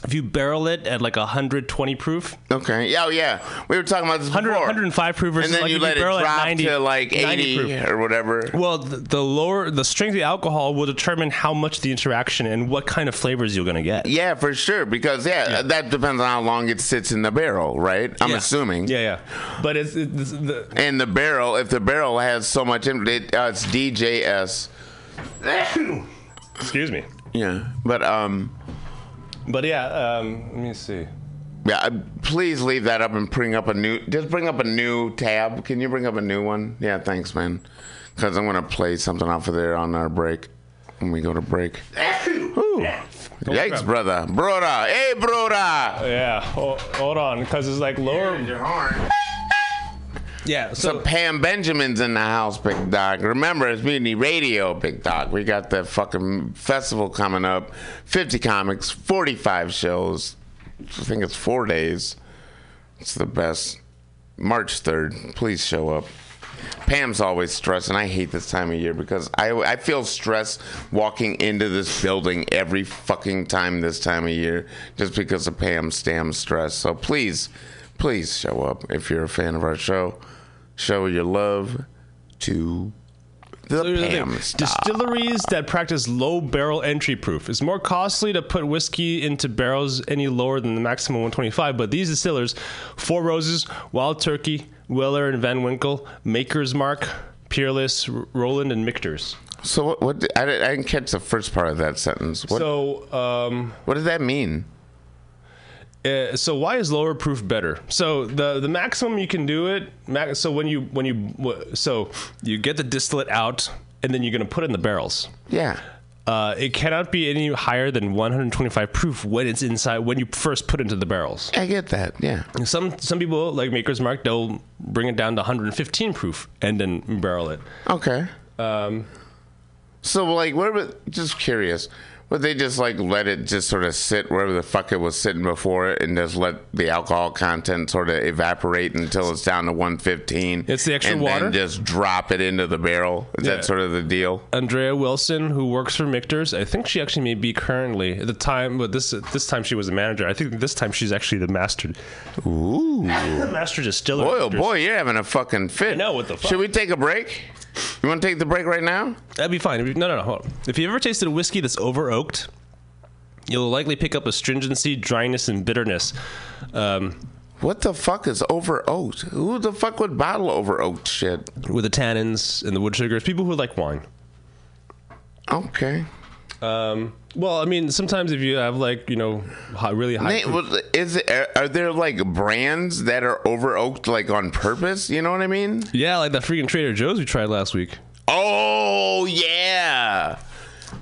if you barrel it at like 120 proof. Okay. Oh, yeah. We were talking about this before. 105 proof versus, and then like you let it drop 90, to like 80 proof. Or whatever. Well, the strength of the alcohol will determine how much the interaction and what kind of flavors you're going to get. Yeah, for sure. Because, that depends on how long it sits in the barrel, right? I'm assuming. Yeah. But and the barrel, if the barrel has so much in it, it's DJS. Excuse me. Yeah. But let me see. Yeah, please leave that up and bring up a new tab. Can you bring up a new one? Yeah, thanks, man. Because I'm going to play something off of there on our break. When we go to break. Ooh. Yikes, brother. Broda. Hey, broda. Yeah, hold on. Because it's like lower. Your horn. Yeah, so Pam Benjamin's in the house, Big Doc. Remember, it's Mutiny Radio, Big Doc. We got the fucking festival coming up. 50 comics, 45 shows. I think it's 4 days. It's the best. March 3rd. Please show up. Pam's always stressed, and I hate this time of year because I feel stressed walking into this building every fucking time this time of year just because of Pam's damn stress. So please show up if you're a fan of our show. Show your love to distilleries that practice low barrel entry proof. It's more costly to put whiskey into barrels any lower than the maximum 125, but these distillers, Four Roses, Wild Turkey, Weller and Van Winkle, Maker's Mark, Peerless, Roland, and Michter's. So what I didn't catch the first part of that sentence. What does that mean? So why is lower proof better? So the maximum you can do it. So when you get the distillate out, and then you're going to put it in the barrels. Yeah. It cannot be any higher than 125 proof when it's inside. When you first put it into the barrels. I get that. Yeah. And some people like Maker's Mark, they'll bring it down to 115 proof and then barrel it. Okay. So like, just curious. But they just like let it just sort of sit wherever the fuck it was sitting before it, and just let the alcohol content sort of evaporate until it's down to 115. It's the extra water. And then just drop it into the barrel. Is that sort of the deal? Andrea Wilson, who works for Michter's, I think she actually may be currently at the time, but this time she was a manager. I think this time she's actually the master. Ooh, master distiller. Boy, oh boy, you're having a fucking fit. I know, what the fuck. Should we take a break? You want to take the break right now? That'd be fine. No, hold on. If you ever tasted a whiskey that's over-oaked, you'll likely pick up astringency, dryness, and bitterness. What the fuck is over-oaked? Who the fuck would bottle over-oaked shit? With the tannins and the wood sugars. People who like wine. Okay. Well, I mean, sometimes if you have like, you know, really high. Are there like brands that are over oaked like on purpose? You know what I mean? Yeah, like that freaking Trader Joe's we tried last week. Oh yeah,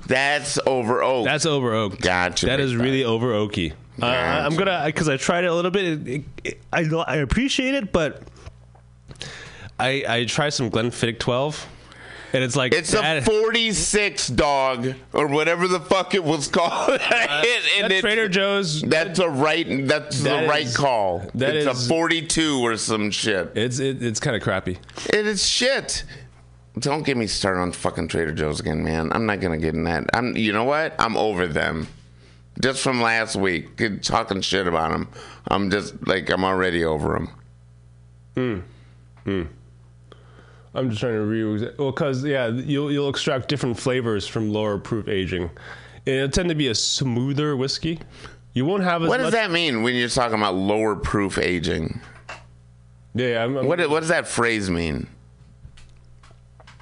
that's over oaked. That's over oaked. Gotcha. That is really over oaky. Gotcha. I'm gonna, because I tried it a little bit. I appreciate it, but I tried some Glenfiddich 12. And it's like, it's a 46 dog or whatever the fuck it was called. And Trader Joe's. That's the right call. It's a 42 or some shit. It's kind of crappy. It is shit. Don't get me started on fucking Trader Joe's again, man. I'm not gonna get in that. You know what? I'm over them. Just from last week, talking shit about them. I'm just like, I'm already over them. I'm just trying to because you'll extract different flavors from lower proof aging. It'll tend to be a smoother whiskey. You won't have as much. What does that mean when you're talking about lower proof aging? Yeah. What does that phrase mean?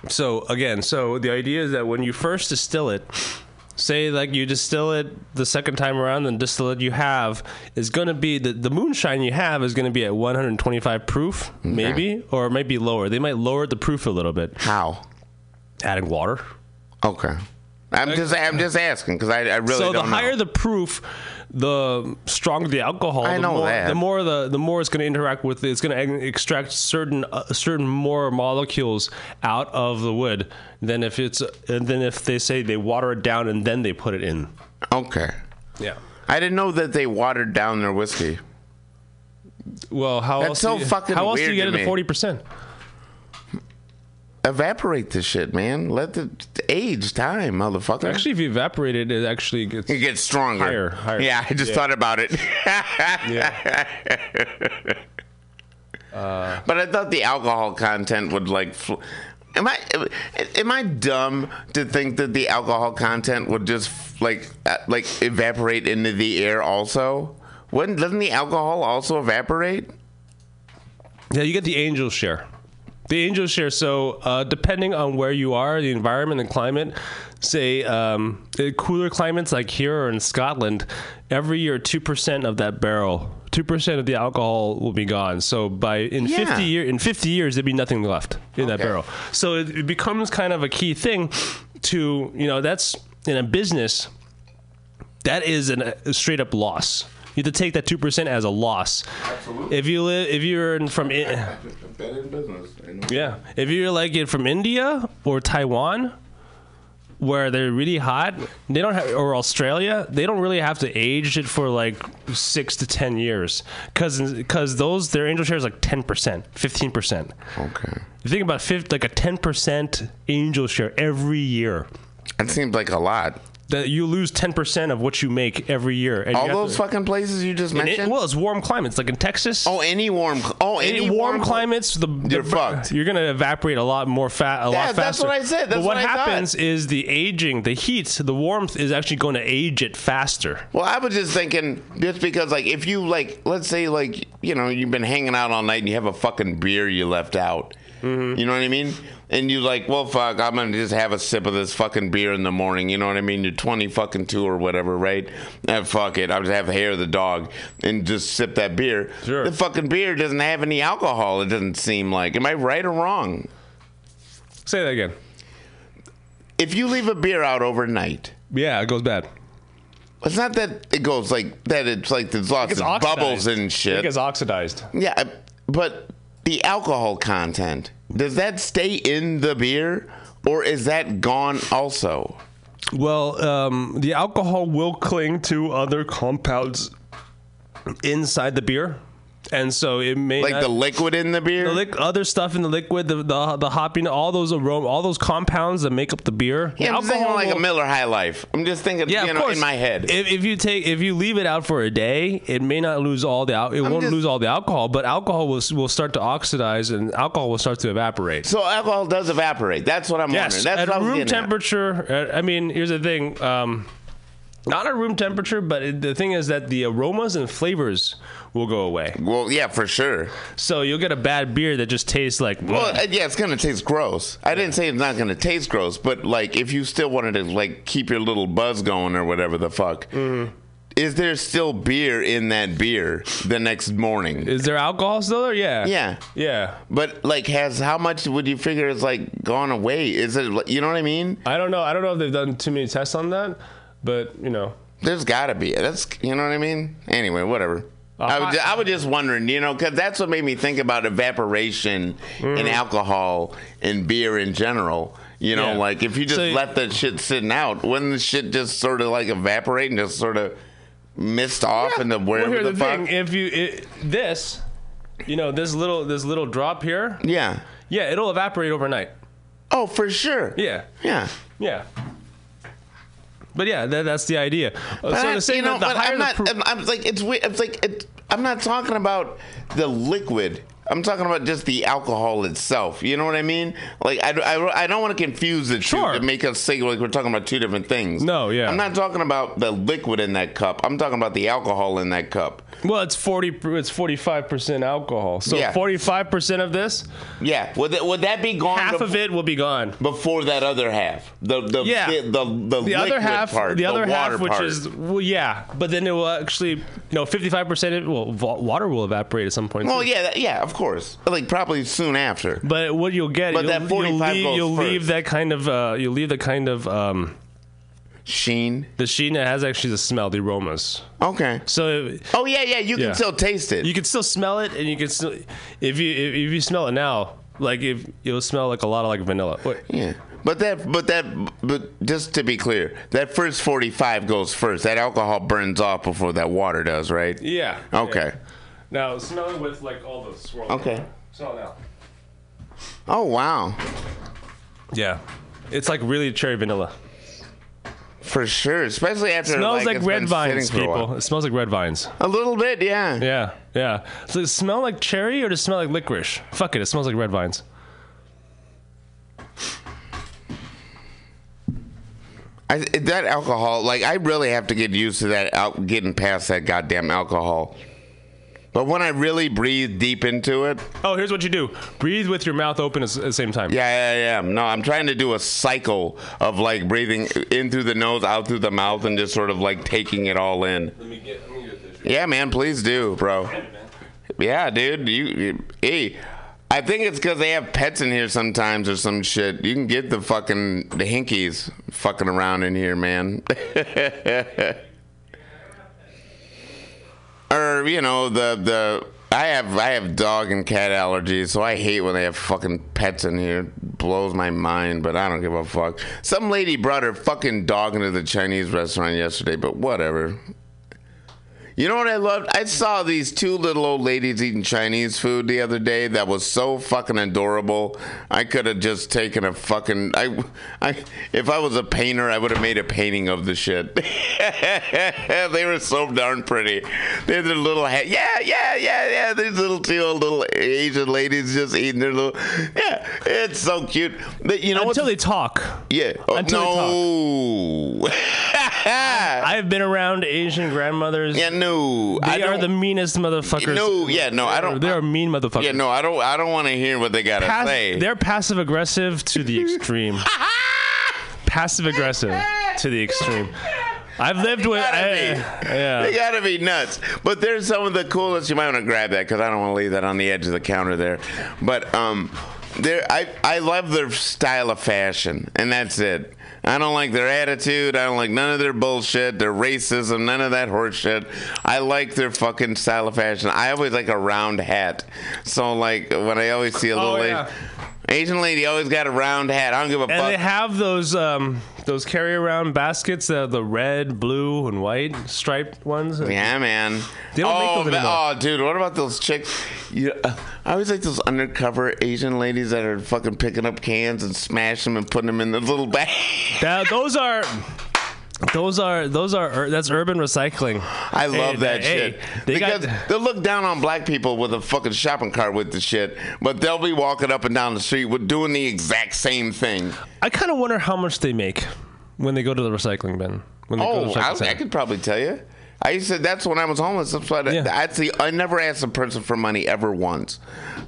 So the idea is that when you first distill it, say like you distill it the second time around, and distill it you have is going to be the moonshine you have is going to be at 125 proof, okay, maybe, or it might be lower. They might lower the proof a little bit. How? Adding water. Okay, I'm just asking because I really don't know. So the higher the proof, the stronger the alcohol. The more it's going to interact with. It's going to extract certain more molecules out of the wood than if they say they water it down and then they put it in. Okay. Yeah. I didn't know that they watered down their whiskey. Well, how else do you get it to 40%? Evaporate this shit, man. Let the age time, motherfucker. Actually, if you evaporate it, it actually gets... It gets stronger. Higher. Yeah, I just thought about it. Yeah. But I thought the alcohol content would, like... Am I dumb to think that the alcohol content would just, like evaporate into the air also? Doesn't the alcohol also evaporate? Yeah, you get the angel share. The angel share, so depending on where you are, the environment and climate, say cooler climates like here or in Scotland, every year 2% of that barrel, 2% of the alcohol will be gone. So in 50 years, there'd be nothing left in that barrel. So it becomes kind of a key thing to, you know, that's in a business, that is a straight up loss. You have to take that 2% as a loss. Absolutely. If you're like from India or Taiwan, where they're really hot, they don't have, or Australia, they don't really have to age it for like 6 to 10 years, because their angel share is like 10%, 15%. Okay. You think about like a 10% angel share every year. That seems like a lot. That you lose 10% of what you make every year. And all those fucking places you just mentioned? It's warm climates, like in Texas. Any warm climates, you're fucked. You're going to evaporate a lot more lot faster. That's what I said. But what happens is the aging, the heat, the warmth is actually going to age it faster. Well, I was just thinking, just because, like, if you, like, let's say, like, you know, you've been hanging out all night and you have a fucking beer you left out. Mm-hmm. You know what I mean? And you're like, well, fuck, I'm going to just have a sip of this fucking beer in the morning. You know what I mean? You're 22 or whatever, right? Fuck it. I'll just have hair of the dog and just sip that beer. Sure. The fucking beer doesn't have any alcohol, it doesn't seem like. Am I right or wrong? Say that again. If you leave a beer out overnight. Yeah, it goes bad. It's not that it goes like that. It's like there's lots of bubbles and shit. It gets oxidized. Yeah, but... The alcohol content, does that stay in the beer, or is that gone also? Well, the alcohol will cling to other compounds inside the beer, and so it may the liquid in the beer, other stuff in the liquid, the hopping, all those aroma, all those compounds that make up the beer. Yeah, I'm thinking like a Miller High Life. I'm just thinking, in my head. If you leave it out for a day, it may not lose all the lose all the alcohol, but alcohol will start to oxidize and alcohol will start to evaporate. So alcohol does evaporate. That's what I'm wondering. That's at room temperature. I mean, here's the thing. Not at room temperature, but the thing is that the aromas and flavors will go away. Well, yeah, for sure. So you'll get a bad beer that just tastes like... Bleh. Well, yeah, it's going to taste gross. I didn't say it's not going to taste gross, but, like, if you still wanted to, like, keep your little buzz going or whatever the fuck... Mm-hmm. Is there still beer in that beer the next morning? Is there alcohol still there? Yeah. Yeah. Yeah. But, like, has how much would you figure is, like, gone away? Is it, you know what I mean? I don't know. I don't know if they've done too many tests on that, but, you know. There's got to be. That's, you know what I mean? Anyway, whatever. I was just wondering, you know, because that's what made me think about evaporation in alcohol and beer in general. You know, like, if you just let that shit sitting out, wouldn't the shit just sort of, like, evaporate and just sort of... missed off into wherever the fuck. Thing, if you this little drop here, it'll evaporate overnight. Oh, for sure. Yeah. But yeah, that's the idea. I'm not talking about the liquid. I'm talking about just the alcohol itself. You know what I mean? Like, I don't want to confuse the two to make us say like we're talking about two different things. No, yeah. I'm not talking about the liquid in that cup. I'm talking about the alcohol in that cup. Well, it's 45% alcohol. So 45% of this? Yeah. Would that be gone? Half of it will be gone. Before that other half. The other half, part. The other half, which part. Is, well, yeah. But then it will actually, you know, 55% water will evaporate at some point. Well, yeah, of course. Like probably soon after. But what you'll get, you'll leave that kind of sheen. The sheen that has actually the smell, the aromas. Okay. So you can still taste it. You can still smell it, and you can still if you smell it now, like if you'll smell like a lot of like vanilla. Yeah. But just to be clear, that first 45 goes first. That alcohol burns off before that water does, right? Yeah. Okay. Yeah. Now, smell it with, like, all the swirls. Okay. Smell it out. Oh, wow. Yeah. It's, like, really cherry vanilla. For sure. Especially after, it smells like red vines, people. It smells like red vines. A little bit, yeah. Yeah, yeah. So, does it smell like cherry or does it smell like licorice? Fuck it. It smells like red vines. That alcohol, like, I really have to get used to that, getting past that goddamn alcohol. But when I really breathe deep into it... Oh, here's what you do. Breathe with your mouth open at the same time. Yeah. No, I'm trying to do a cycle of, like, breathing in through the nose, out through the mouth, and just sort of, like, taking it all in. Let me get this. Yeah, man, please do, bro. Yeah, dude. Hey, I think it's because they have pets in here sometimes or some shit. You can get the fucking... the hinkies fucking around in here, man. Or, you know, I have dog and cat allergies, so I hate when they have fucking pets in here. It blows my mind, but I don't give a fuck. Some lady brought her fucking dog into the Chinese restaurant yesterday, but whatever. You know what I loved? I saw these two little old ladies eating Chinese food the other day that was so fucking adorable. I could have just taken a fucking... if I was a painter, I would have made a painting of the shit. They were so darn pretty. They had their little... Yeah. These two little Asian ladies just eating their little... Yeah, it's so cute. But you know until they talk. Yeah. Oh, until they talk. I've been around Asian grandmothers... Yeah, no, they are the meanest motherfuckers. They are mean motherfuckers. Yeah, no, I don't want to hear what they gotta say. They're passive aggressive to the extreme. I've lived with. They gotta be nuts. But they're some of the coolest. You might want to grab that because I don't want to leave that on the edge of the counter there. But I love their style of fashion, and that's it. I don't like their attitude. I don't like none of their bullshit, their racism, none of that horse shit. I like their fucking style of fashion. I always like a round hat. So, like, when I always see a little Asian lady always got a round hat. I don't give a fuck. And they have those carry-around baskets that are the red, blue, and white striped ones. Yeah, man. They don't make those anymore. Oh, dude, what about those chicks? I always like those undercover Asian ladies that are fucking picking up cans and smashing them and putting them in the little bag. That's urban recycling. I love that shit. They'll look down on black people with a fucking shopping cart with the shit, but they'll be walking up and down the street with doing the exact same thing. I kind of wonder how much they make when they go to the recycling bin. When they go to I could probably tell you. I used to, that's when I was homeless. That's what I never asked a person for money ever once.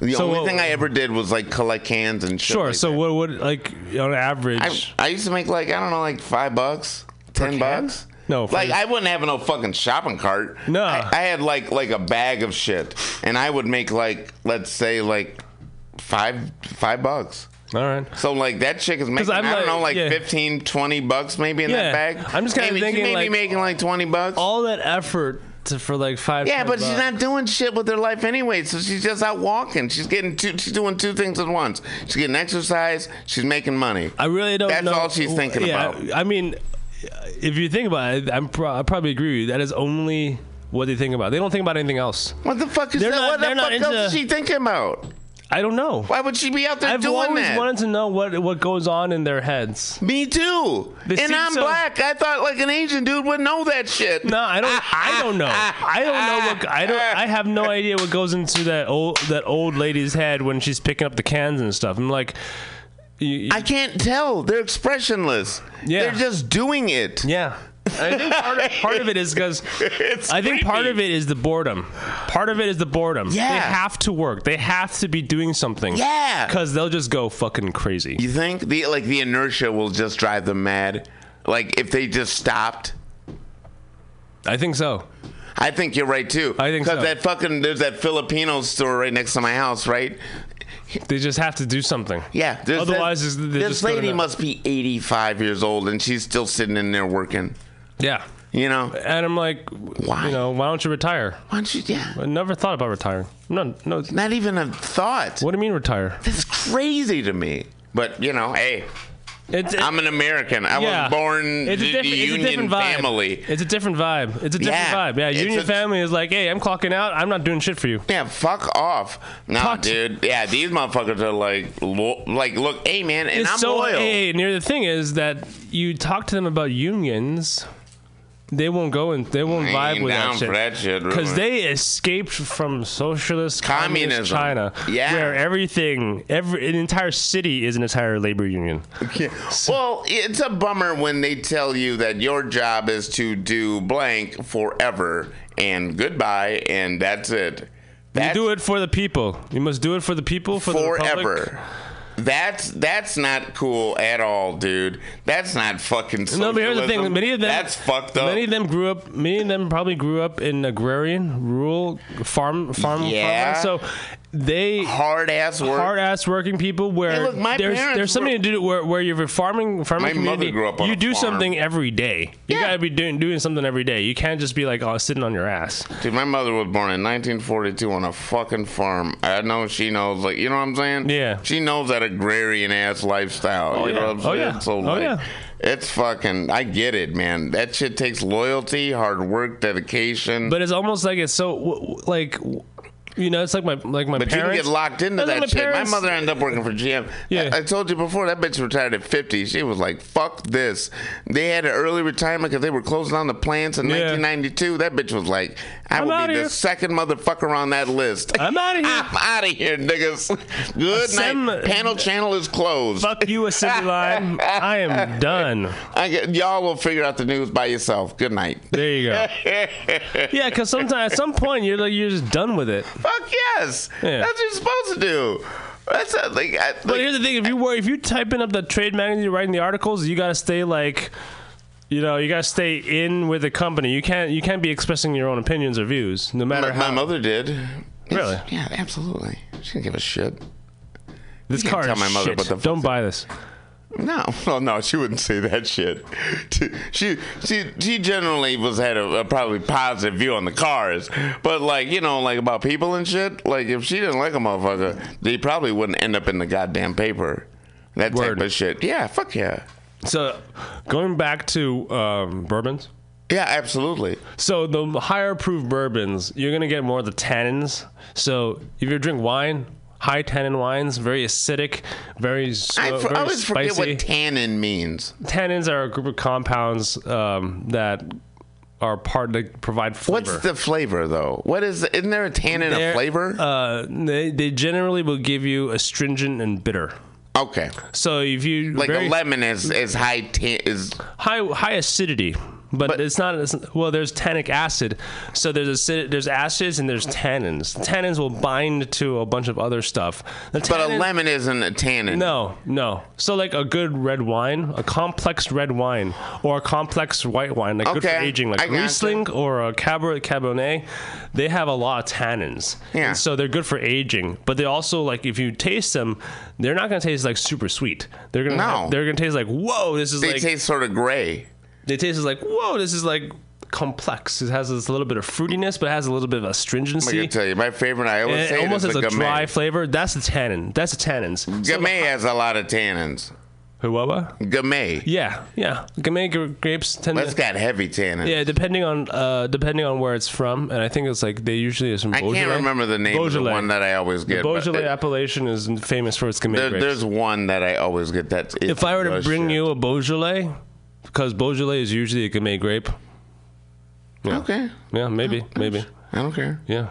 The only thing I ever did was like collect cans and shit. Sure. Like that. What would, like, on average? I used to make like, I don't know, like $5, $10. No, like I wouldn't have no fucking shopping cart. No, I had like a bag of shit, and I would make like, let's say like $5. All right. So like that chick is making, I don't know, like $15, $20 maybe in that bag. I'm just kind of thinking she may be making like $20. All that effort for like $5. Yeah, but she's not doing shit with her life anyway. So she's just out walking. She's getting she's doing two things at once. She's getting exercise. She's making money. I really don't. That's all she's thinking about. I mean, if you think about it, I probably agree with you. That is only what they think about. They don't think about anything else. What the fuck is that? What the fuck else is she thinking about? I don't know. Why would she be out there doing that? I've always wanted to know what goes on in their heads. Me too. And I'm black. I thought like an Asian dude would know that shit. No, I don't. I don't know. I don't know what. I don't. I have no idea what goes into that old lady's head when she's picking up the cans and stuff. I'm like, I can't tell. They're expressionless. Yeah. They're just doing it. Yeah. I think part of it is because I think part of it is the boredom. Part of it is the boredom. Yeah. They have to work. They have to be doing something. Yeah. Because they'll just go fucking crazy. You think the inertia will just drive them mad? Like if they just stopped? I think so. I think you're right too. I think so. Because there's that Filipino store right next to my house, right? They just have to do something. Yeah. Otherwise, this lady must be 85 years old and she's still sitting in there working. Yeah. You know? And I'm like, why? You know, why don't you retire? Why don't you? Yeah. I never thought about retiring. No. Not even a thought. What do you mean retire? That's crazy to me. But, you know, hey, I'm an American. I was born in the Union family. It's a different vibe. It's a different vibe. Yeah, Union family is like, hey, I'm clocking out. I'm not doing shit for you. Yeah, fuck off. No, dude. Yeah, these motherfuckers are like, look, hey, man, and I'm loyal. Hey, and the thing is that you talk to them about unions, they won't go and they won't vibe with that shit because they escaped from socialist communist China, where an entire city is an entire labor union. Okay. So, well, it's a bummer when they tell you that your job is to do blank forever and goodbye, and that's it. You do it for the people. You must do it for the people forever. The republic. That's not cool at all, dude. That's not fucking socialism. No, but here's the thing. That's fucked up. Many of them probably grew up in agrarian, rural, farmland. So they hard ass working people where there's something to do where you're farming community. My mother grew up on a farm. You do something every day. You gotta be doing something every day. You can't just be like sitting on your ass. Dude, my mother was born in 1942 on a fucking farm. I know she knows, like, you know what I'm saying? Yeah. She knows that agrarian ass lifestyle. Oh, you know what I'm saying? Yeah. So, like, it's fucking, I get it, man. That shit takes loyalty, hard work, dedication. But it's almost like it's so like, you know, it's like my parents. But you can get locked into that shit. My mother ended up working for GM. Yeah. I told you before, that bitch retired at 50. She was like, fuck this. They had an early retirement because they were closing down the plants in 1992. That bitch was like, I will be the second motherfucker on that list. I'm out of here. I'm out of here, niggas. Good night. Panel Channel is closed. Fuck you, Assembly Line. I am done. Y'all will figure out the news by yourself. Good night. There you go. Yeah, because sometimes at some point you're just done with it. Fuck yes. Yeah. That's what you're supposed to do. That's not, but here's the thing. If you're typing up the trade magazine, writing the articles, you got to stay like, you know, you got to stay in with the company. You can't be expressing your own opinions or views, no matter how. My mother did. Really? Yeah, absolutely. She didn't give a shit. This card is shit. Don't buy this. No, well, no, she wouldn't say that shit. She generally had a probably positive view on the cars, but like, you know, like about people and shit. Like if she didn't like a motherfucker, they probably wouldn't end up in the goddamn paper. That type of shit. Yeah, fuck yeah. So going back to bourbons. Yeah, absolutely. So the higher proof bourbons, you're gonna get more of the tannins. So if you drink wine. High tannin wines, very acidic, very slow, very I always spicy. Forget what tannin means. Tannins are a group of compounds that are part that provide flavor. What's the flavor though? What is? Isn't there a tannin of flavor? They generally will give you astringent and bitter. Okay. So if you like a lemon is high acidity. But it's not, well, there's tannic acid. So there's acids and there's tannins. Tannins will bind to a bunch of other stuff. But a lemon isn't a tannin. No. So like a good red wine, a complex red wine, or a complex white wine, like good for aging, like Riesling or a Cabernet, they have a lot of tannins. Yeah. And so they're good for aging. But they also, like, if you taste them, they're not going to taste like super sweet. They're going to they're going to taste like, whoa, this is they like... They taste sort of gray. They taste like, whoa, this is like complex. It has this little bit of fruitiness, but it has a little bit of astringency. I'm going to tell you, my favorite, I always say it almost has a dry flavor. That's the tannin. That's the tannins. Gamay has a lot of tannins. What? Gamay. Yeah. Gamay grapes tend to... That's got heavy tannins. Yeah, depending on where it's from. And I think it's like, they usually is from Beaujolais. I can't remember the name of the one that I always get. The Beaujolais appellation is famous for its Gamay grapes. There's one that I always get that... If I were to bring you a Beaujolais... Because Beaujolais is usually a Gamay grape. Yeah. Okay. Yeah, maybe. I don't care. Yeah.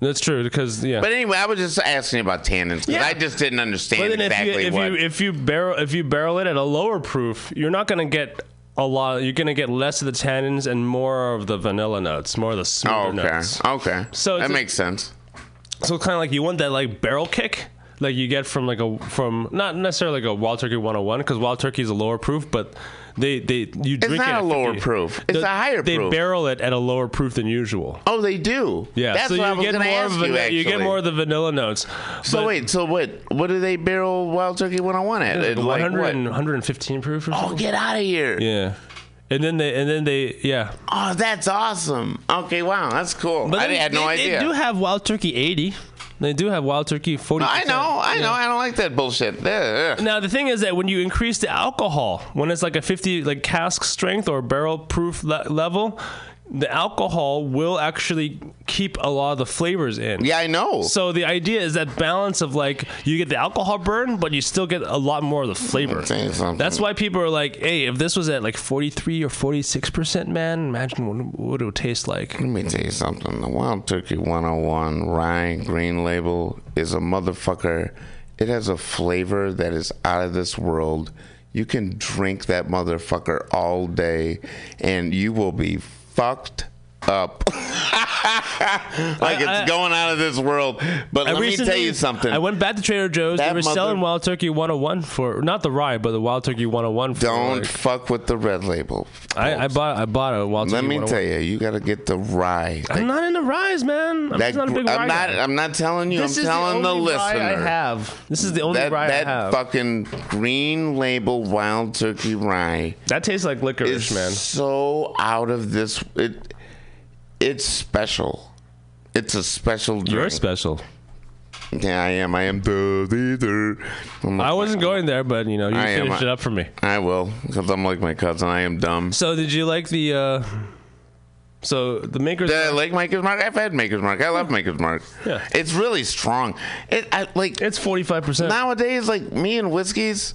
That's true, because, yeah. But anyway, I was just asking about tannins, because I just didn't understand exactly what. If you barrel it at a lower proof, you're not going to get a lot. You're going to get less of the tannins and more of the vanilla nuts, more of the smoother nuts. Okay. So that makes sense. So kind of like you want that like barrel kick. Like you get from not necessarily like a Wild Turkey 101, because Wild Turkey is a lower proof, but it's not a lower proof. It's a higher proof. They barrel it at a lower proof than usual. Oh, they do. Yeah. That's what I was going to ask you, actually. You get more of the vanilla notes. So what do they barrel Wild Turkey 101 at? It's 115 proof or something? Oh, get out of here. Yeah. And then they Oh, that's awesome. Okay, wow, that's cool. But I had no idea. They do have Wild Turkey 80. They do have Wild Turkey 40%. I know. I don't like that bullshit. Ugh. Now, the thing is that when you increase the alcohol, when it's like a 50, like cask strength or barrel proof level, the alcohol will actually keep a lot of the flavors in. Yeah, I know. So the idea is that balance of like, you get the alcohol burn, but you still get a lot more of the flavor. That's why people are like, hey, if this was at like 43 or 46%, man, imagine what it would taste like. Let me tell you something. The Wild Turkey 101 Rye Green Label is a motherfucker. It has a flavor that is out of this world. You can drink that motherfucker all day, and you will be fucked up. It's going out of this world. But let me tell you something. I went back to Trader Joe's. They were selling Wild Turkey 101 for, not the rye, but the Wild Turkey 101. Don't fuck with the red label. I bought a Wild Turkey 101. Let me tell you gotta get the rye. I'm not into ryes, man. I'm not a big rye guy. I'm not telling you. I'm telling the listener. This is the only rye I have. That fucking green label Wild Turkey rye. That tastes like licorice, man. It's so out of this. It's special. It's a special drink. You're special. Yeah, I am. I am the leader. I wasn't going there, but, you know, you finished it up for me. I will, because I'm like my cousin. I am dumb. So did you like the... the Maker's Mark? I like Maker's Mark. I've had Maker's Mark. I love Maker's Mark. Yeah. It's really strong. It's 45%. Nowadays, like, me and whiskeys...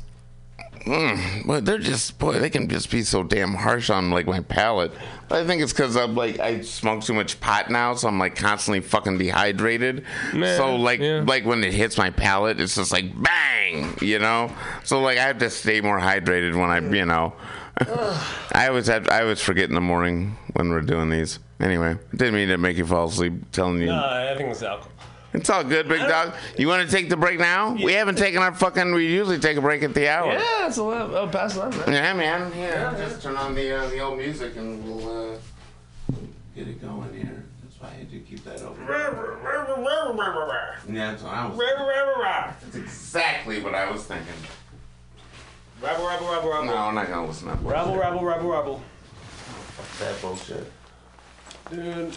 but they're just, they can just be so damn harsh on like my palate. But I think it's because I'm like, I smoke too much pot now, so I'm like constantly fucking dehydrated. Like when it hits my palate, it's just like bang, you know. So like I have to stay more hydrated when I, you know. I always forget in the morning when we're doing these. Anyway, didn't mean to make you fall asleep. Telling you. No, I think it's alcohol. It's all good, big dog. You want to take the break now? Yeah. We haven't taken our fucking... We usually take a break at the hour. Yeah, it's 11. Oh, past 11. Yeah, man. Yeah, just turn on the old music and we'll get it going here. That's why I had to keep that open. Yeah, that's what I was thinking. That's exactly what I was thinking. Rabble. No, I'm not going to listen to that bullshit. Rabble. Fuck that bullshit. Dude...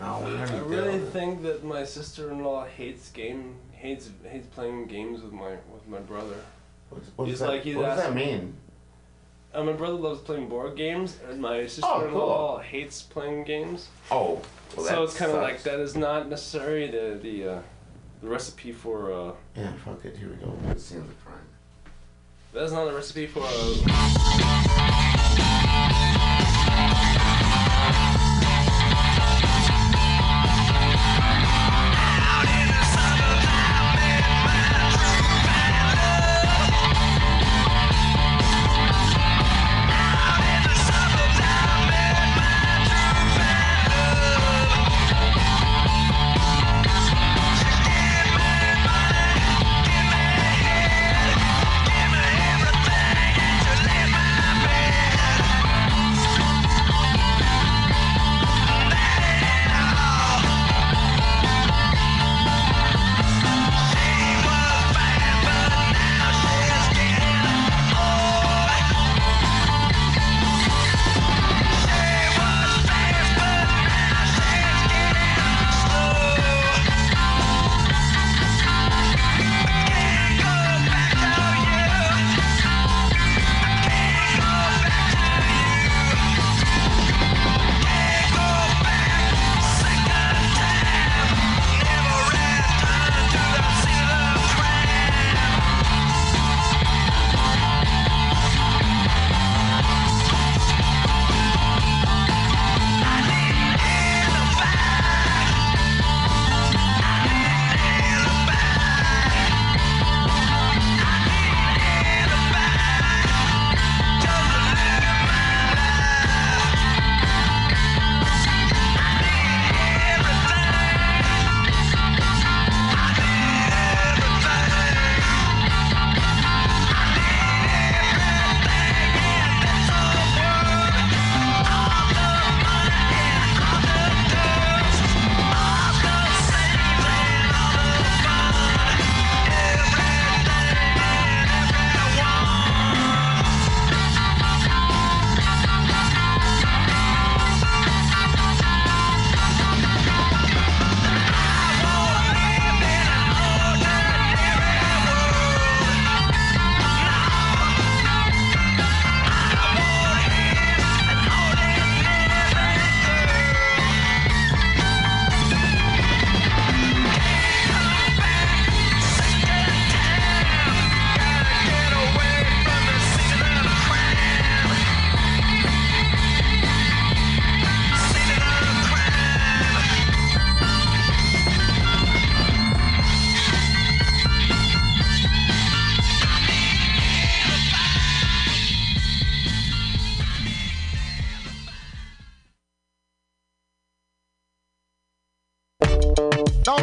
I really think that my sister-in-law hates playing games with my brother. What does that mean? My brother loves playing board games, and my sister-in-law hates playing games. Oh, well, so it's kind of like that is not necessarily the recipe for. Yeah, fuck it. Here we go. It seems a crime. That is not the recipe for.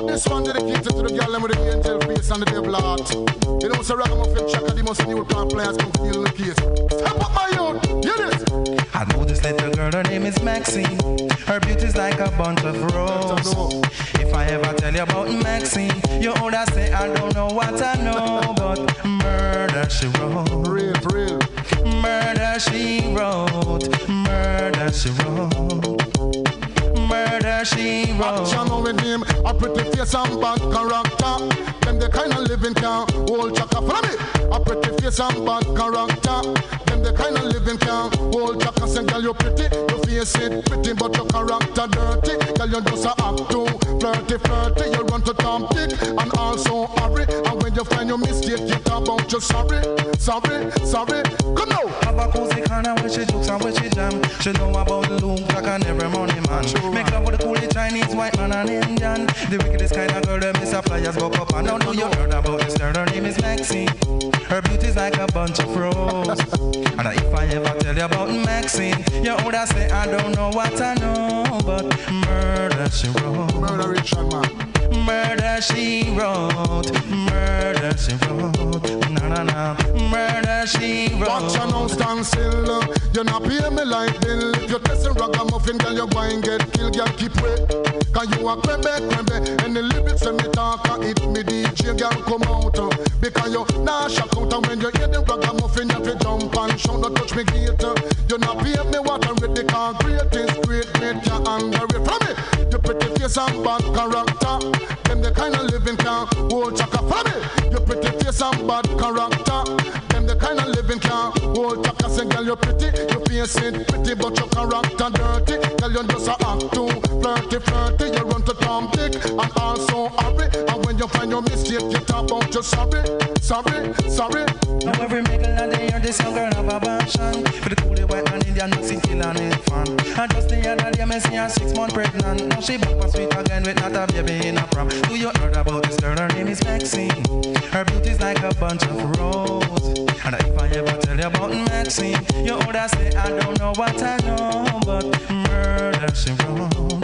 This one dedicated to the girl with the angel face and the devil heart. You know, Ragamuffin Chaka, the most new plant players come steal the case. Step up my youth, hear this. I know this little girl, her name is Maxine. Her beauty's like a bunch of roses. If I ever tell you about Maxine, you older say I don't know what I know, but murder she wrote. Real, real. Murder she wrote. Murder she wrote. Murder she wrote. Action with him, a pretty face and bad character. Them the kind of living can hold Chaka. Follow me. A pretty face and bad character. Them the kind of living can hold Chaka. Say, girl, you pretty, your face is pretty, but your character dirty. Girl, you just act too flirty, flirty. You run to Tom Dick and also hurry. And when you find your mistake, you talk about your sorry, sorry, sorry. Come now. Have a cozy kind of when she jokes and when she jam. She know about the loom, black and every morning man. Sure. Make love with the coolie Chinese, white man and Indian. The wickedest kind of girl, them is a flyers go up and down. Do you heard about this girl? Her name is Maxine. Her beauty's like a bunch of roses. And if I ever tell you about Maxine, you would say I don't know what I know, but murder she wrote. Murder she wrote. Murder she wrote. Murder she wrote. Na na na. Murder she wrote. Watch your nose stand still. You not pay me like bill. If you're testing ragamuffin, girl, you're going to get killed. Girl, keep it. Cause you a crembe, crembe. And the lyrics when me talk, it me DJ, girl, come out. Because you nah shout out. And when you hear the ragamuffin, you jump and shout, don't touch me gate. You not pay me what I'm ready, cause great is great, great, you're under it. From me, you pretty face and bad character. Them the kind of living can hold Chaka. From me, you pretty face and bad character. Them the kind of living can hold Chaka. Say, girl, you're pretty, your face ain't pretty, but your character dirty. Girl, you just a act too flirty, flirty. You run to Tom Dick and also hurry. And when you find your mistake, you talk out your sorry, sorry, sorry. Now every middle of the year, this young girl have a passion for the coolie white and Indian mix it kill and it fun. And just the other day, I see her 6 months pregnant. Now she back for sweet again with not a baby in a prom. Do you heard about this girl? Her name is Maxine. Her beauty's like a bunch of roses. And if I ever tell you about Maxine, you older say I don't know what I know, but murder she wrote.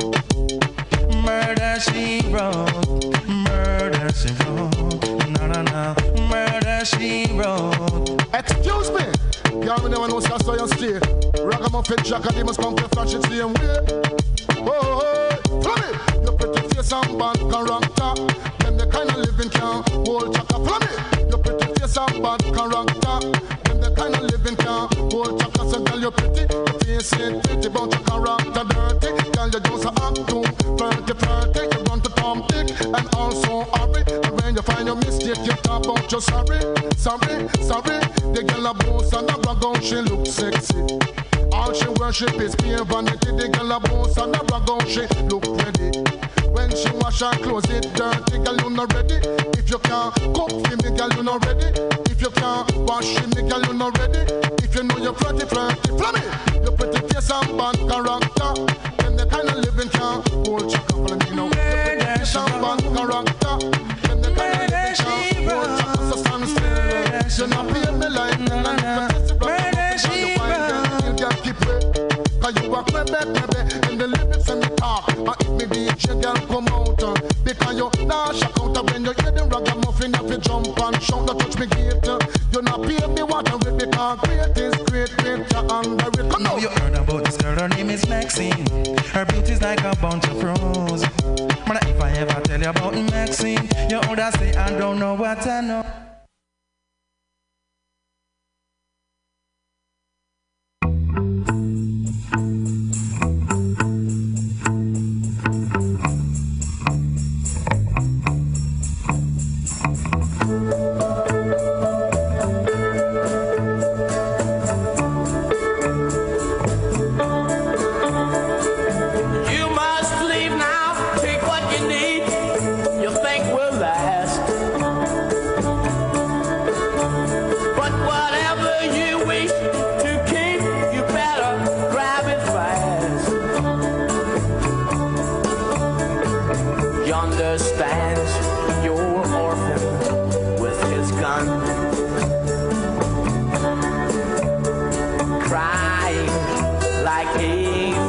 Murder she wrote, murder she wrote, na na na, murder she wrote. Excuse me, y'all me never know how so you stay. Ragamuffin Chaka, they must come to flash it same way. Oh, follow me, your pretty face and bad character. Them the kind of living can hold Chaka. Follow me, your pretty face and bad character. Them the kind of living can hold Chaka. So girl, you're pretty, your face ain't pretty, but your character dirty. Girl, you just a act too flirty, flirty. You run to Tom Dick and also hurry. And when you find your mistake, you talk about your sorry, sorry, sorry. The girl a boss and a brag out, she look sexy. All she worship is pure vanity. The girl a boss and a brag out, she look pretty. When she wash her clothes, it dirty. Girl, you not ready. If you can't cook for me, girl, you not ready. If you can't wash for me, girl, you not ready. If you know you're flirty, flirty, flirty. You pretty face and bad character. The kind of living can hold Chaka. Follow me now. Murder she wrote. Murder she wrote. She not pay me like na na na. Murder she wrote. Girl, keep it. Cause you a crembe, crembe. And the lyrics and the talk, and if me DJ, girl, come out. Because you nah shout out. When you hear them ragamuffin, if you jump and shout, don't touch me gate. You not pay me what I'm with. Because great is great, great, you're under it. Come now. You heard about this girl, her name is Maxine. Her beauty's like a bunch of roses. But if I ever tell you about Maxine, you older say I don't know what I know.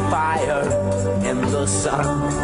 Fire in the sun.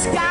Stone.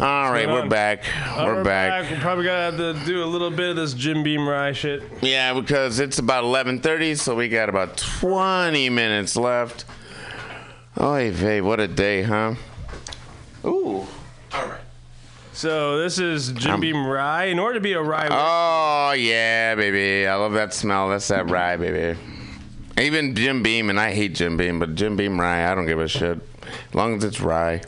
All right, we're back. We're back. We're probably going to have to do a little bit of this Jim Beam rye shit. Yeah, because it's about 11:30, so we got about 20 minutes left. Oy vey, what a day, huh? Ooh. All right. So this is Jim Beam rye. In order to be a rye... Oh, yeah, baby. I love that smell. That's that rye, baby. Even Jim Beam, and I hate Jim Beam, but Jim Beam rye, I don't give a shit. As long as it's rye.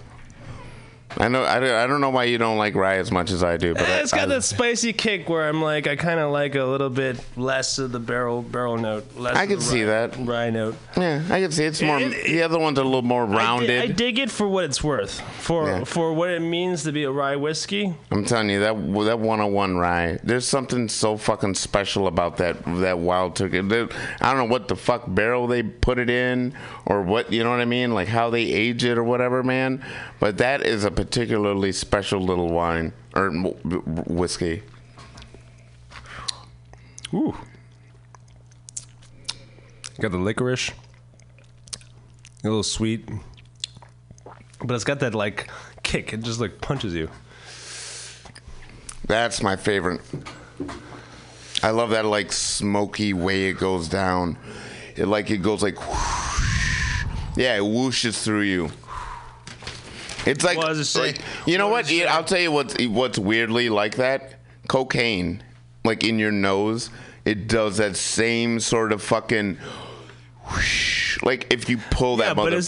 I don't know why you don't like rye as much as I do, but it's got that spicy kick where I'm like, I kind of like a little bit less of the barrel note. Less I can see that rye note. Yeah, I can see it's more. The other one's a little more rounded. I dig it for what it's worth, for what it means to be a rye whiskey. I'm telling you that 101 rye. There's something so fucking special about that Wild Turkey. I don't know what the fuck barrel they put it in, or what, you know what I mean, like how they age it or whatever, man. But that is a particularly special little wine or whiskey. Ooh, got the licorice, a little sweet, but it's got that like kick. It just like punches you. That's my favorite. I love that like smoky way it goes down. It goes like whoosh. Yeah, it whooshes through you. It's like, you know what? I'll tell you what's weirdly like that. Cocaine, like in your nose, it does that same sort of fucking whoosh. Like if you pull that motherfucker. But it's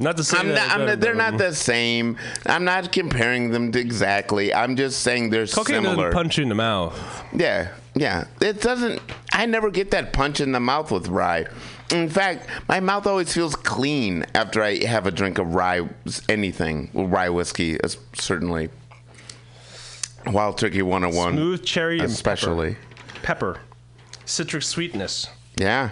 not the same. They're not the same. I'm not comparing them exactly. I'm just saying they're similar. Cocaine doesn't punch you in the mouth. Yeah, yeah. It doesn't. I never get that punch in the mouth with rye. In fact, my mouth always feels clean after I have a drink of rye, anything. Rye whiskey, certainly. Wild Turkey 101. Smooth cherry especially. And pepper. Citric sweetness. Yeah.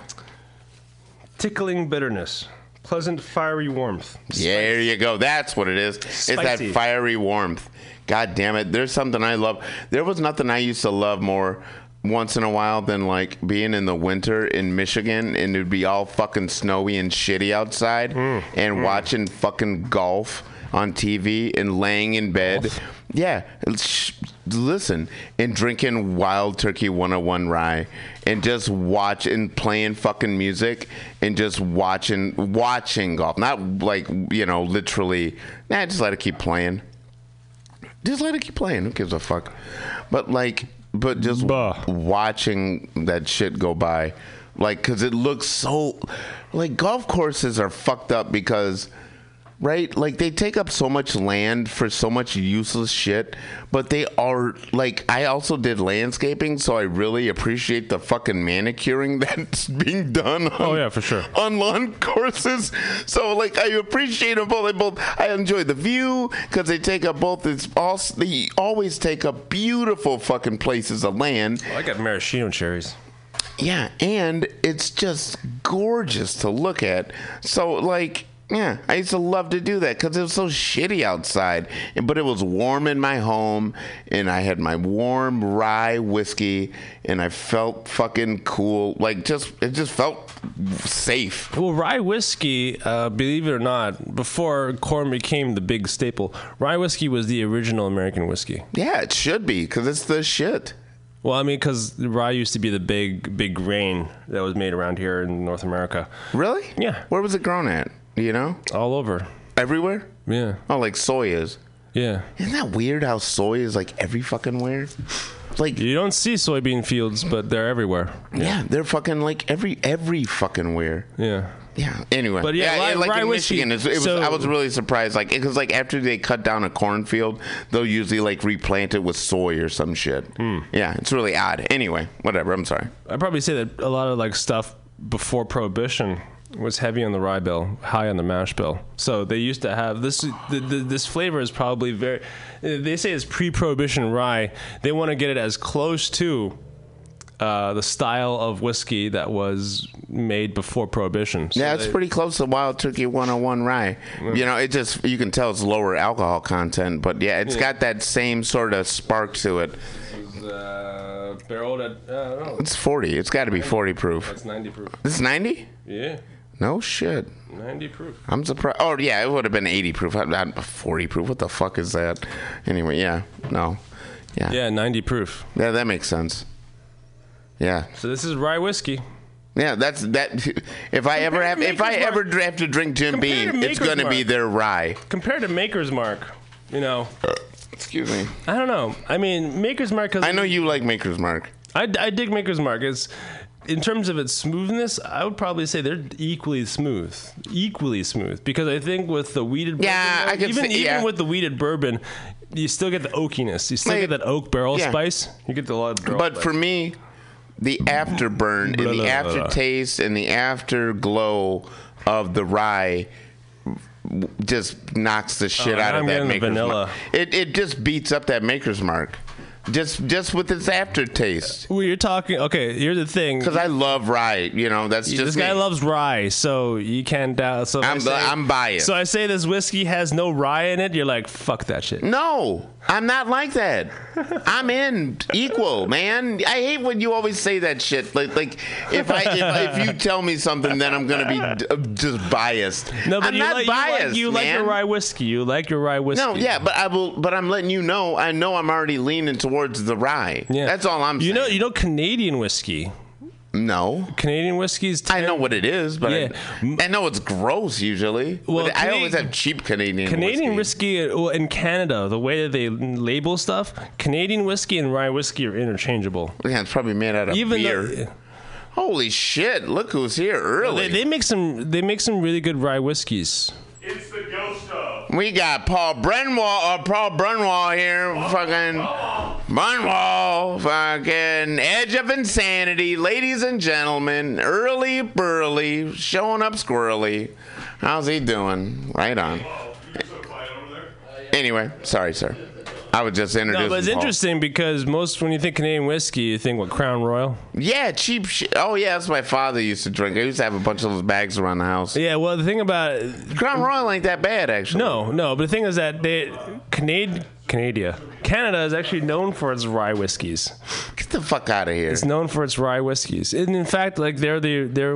Tickling bitterness. Pleasant fiery warmth. Spicy. Yeah, there you go. That's what it is. Spicy. It's that fiery warmth. God damn it. There's something I love. There was nothing I used to love more once in a while than like being in the winter in Michigan and it'd be all fucking snowy and shitty outside and watching fucking golf on TV and laying in bed. Golf? Yeah. Listen, and drinking Wild Turkey 101 rye and just watching, playing fucking music and just watching golf. Not like, you know, literally, just let it keep playing. Just let it keep playing. Who gives a fuck? But like, but just watching that shit go by, like, because it looks so, like, golf courses are fucked up because, right, like, they take up so much land for so much useless shit, but they are, like, I also did landscaping, so I really appreciate the fucking manicuring that's being done on, oh, yeah, for sure, on lawn courses. So, like, I appreciate them both. I enjoy the view, because they take up both. They always take up beautiful fucking places of land. Oh, I got maraschino cherries. Yeah, and it's just gorgeous to look at. So, like... Yeah, I used to love to do that because it was so shitty outside, but it was warm in my home, and I had my warm rye whiskey, and I felt fucking cool. Like, it just felt safe. Well, rye whiskey, believe it or not, before corn became the big staple, rye whiskey was the original American whiskey. Yeah, it should be because it's the shit. Well, I mean, because rye used to be the big grain that was made around here in North America. Really? Yeah. Where was it grown at? You know? All over. Everywhere? Yeah. Oh, like soy is. Yeah. Isn't that weird how soy is like every fucking where? Like, you don't see soybean fields, but they're everywhere. Yeah, they're fucking like every fucking where. Yeah. Yeah. Anyway. But yeah, like in Michigan, I was really surprised. Like, because like after they cut down a cornfield, they'll usually like replant it with soy or some shit. Mm. Yeah, it's really odd. Anyway, whatever. I'm sorry. I'd probably say that a lot of like stuff before Prohibition was heavy on the rye bill, high on the mash bill. So they used to have this. This flavor is probably very. They say it's pre-prohibition rye. They want to get it as close to the style of whiskey that was made before prohibition. So yeah, it's pretty close to Wild Turkey 101 rye. Mm. You know, it just you can tell it's lower alcohol content, but yeah, it's got that same sort of spark to it. Barreled at it's 40. It's got to be 40 proof. It's 90 proof. It's 90. Yeah. No shit. 90 proof. I'm surprised. Oh, yeah, it would have been 80 proof. Not 40 proof. What the fuck is that? Anyway, yeah. No. Yeah. Yeah, 90 proof. Yeah, that makes sense. Yeah. So this is rye whiskey. Yeah, that's that. If I ever have, if I ever have to drink Jim Beam, it's going to be their rye. Compared to Maker's Mark, you know. Excuse me. I don't know. I mean, Maker's Mark. I know you like Maker's Mark. I dig Maker's Mark. It's in terms of its smoothness, I would probably say they're equally smooth because I think with the weeded bourbon, even with the weeded bourbon, you still get the oakiness. You still get that oak barrel spice. You get the lot of barrel spice. But for me, the afterburn and the aftertaste and the afterglow of the rye just knocks the shit out of that Maker's Mark. It just beats up that Maker's Mark. Just with its aftertaste. Well, you're talking. Okay, here's the thing. Because I love rye. You know, that's just this guy loves rye, so you can't doubt. So I'm biased. So I say this whiskey has no rye in it. You're like, fuck that shit. No, I'm not like that. I'm in equal, man. I hate when you always say that shit. Like if you tell me something, then I'm gonna be just biased. No, but I'm not biased. You like your rye whiskey. You like your rye whiskey. No, yeah, but I will. But I'm letting you know. I know I'm already leaning towards the rye. Yeah. That's all I'm saying. You know Canadian whiskey. No. Canadian whiskey's I know what it is, but I know it's gross usually. Well, but I always have cheap Canadian whiskey. Well, in Canada, the way that they label stuff, Canadian whiskey and rye whiskey are interchangeable. Yeah, it's probably made out of beer. Holy shit, look who's here early. They make some really good rye whiskeys. It's the ghost of. We got Paul Brunwall here. Fucking edge of insanity, ladies and gentlemen. Early burly, showing up squirrely. How's he doing? Right on. You're so quiet over there. Anyway, sorry, sir. I was just introducing. No, but it's interesting because when you think Canadian whiskey, you think what, Crown Royal? Yeah, cheap shit. Oh yeah, that's what my father used to drink. I used to have a bunch of those bags around the house. Yeah, well the thing about Crown Royal ain't that bad actually. No, but the thing is that Canada is actually known for its rye whiskeys. Get the fuck out of here. It's known for its rye whiskeys. And in fact, like they're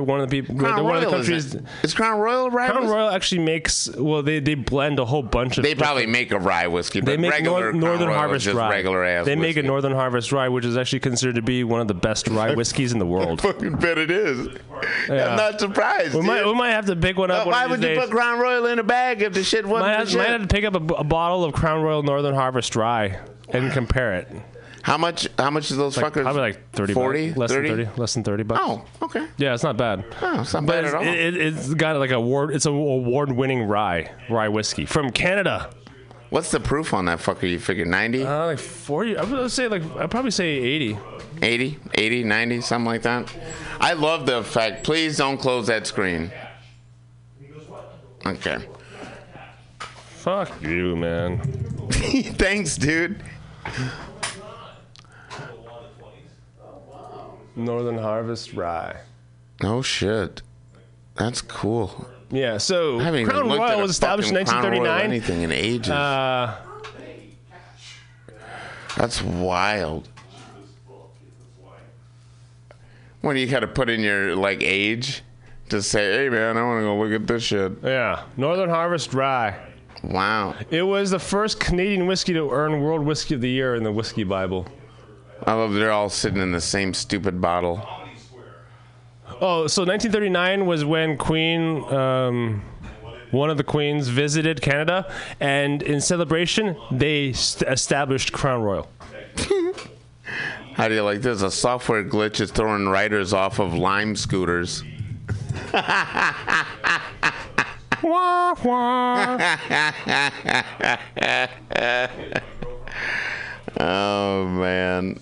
one of the people. Crown Royal, one of the countries. Is Crown Royal rye? Crown Royal actually makes. Well, they blend a whole bunch of. They probably make a rye whiskey. But they make Northern Harvest rye. Regular ass they make whiskey. A Northern Harvest rye, which is actually considered to be one of the best rye whiskeys in the world. I fucking bet it is. Yeah. I'm not surprised. We might have to pick one up. Why would you put Crown Royal in a bag if the shit wasn't? Might have to pick up a bottle of Crown Royal Northern Harvest rye and compare it. How much is those like, fuckers? Probably like 30 40 bucks. Less than 30 bucks. Oh, okay. Yeah, it's not bad. Oh, it's not bad at all. It's got like it's an award-winning rye whiskey from Canada. What's the proof on that fucker? You figure 90? Like 40. I'd probably say 80. 80, 90, something like that. I love the fact. Please don't close that screen. Okay. Fuck you, man. Thanks, dude. Northern Harvest rye. Oh shit, that's cool. Yeah, so Crown Royal was established in 1939. Anything in ages. That's wild. When you gotta put in your like age to say, hey man, I want to go look at this shit. Yeah, Northern Harvest rye. Wow. It was the first Canadian whiskey to earn World Whiskey of the Year in the Whiskey Bible. I love they're all sitting in the same stupid bottle. Oh, so 1939 was when Queen, one of the queens visited Canada, and in celebration, they established Crown Royal. How do you like this? A software glitch is throwing riders off of Lime scooters. Wah, wah. Oh man.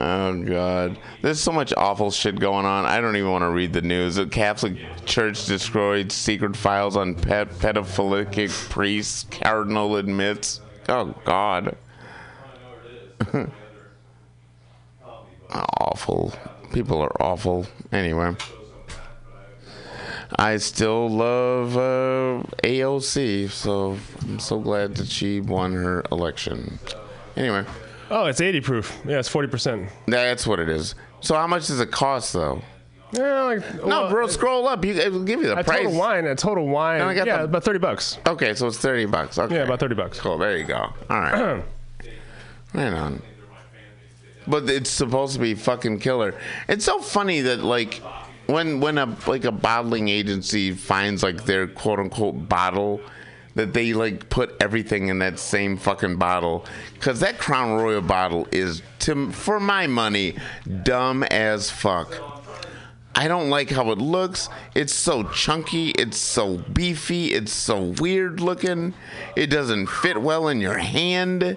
Oh god. There's so much awful shit going on. I don't even want to read the news. The Catholic Church destroyed secret files on pedophilic priests. Cardinal admits. Oh god. Awful. People are awful. Anyway. I still love AOC, so I'm so glad that she won her election. Anyway. Oh, it's 80 proof. Yeah, it's 40%. That's what it is. So how much does it cost, though? Yeah, bro, scroll up. It'll give you the price. At Total Wine. And I got about $30. Okay, so it's $30. Okay. Yeah, about $30. Cool. There you go. All right. Right on. But it's supposed to be fucking killer. It's so funny that when a bottling agency finds their quote unquote bottle, that they put everything in that same fucking bottle, because that Crown Royal bottle is, for my money, dumb as fuck. I don't like how it looks. It's so chunky. It's so beefy. It's so weird looking. It doesn't fit well in your hand.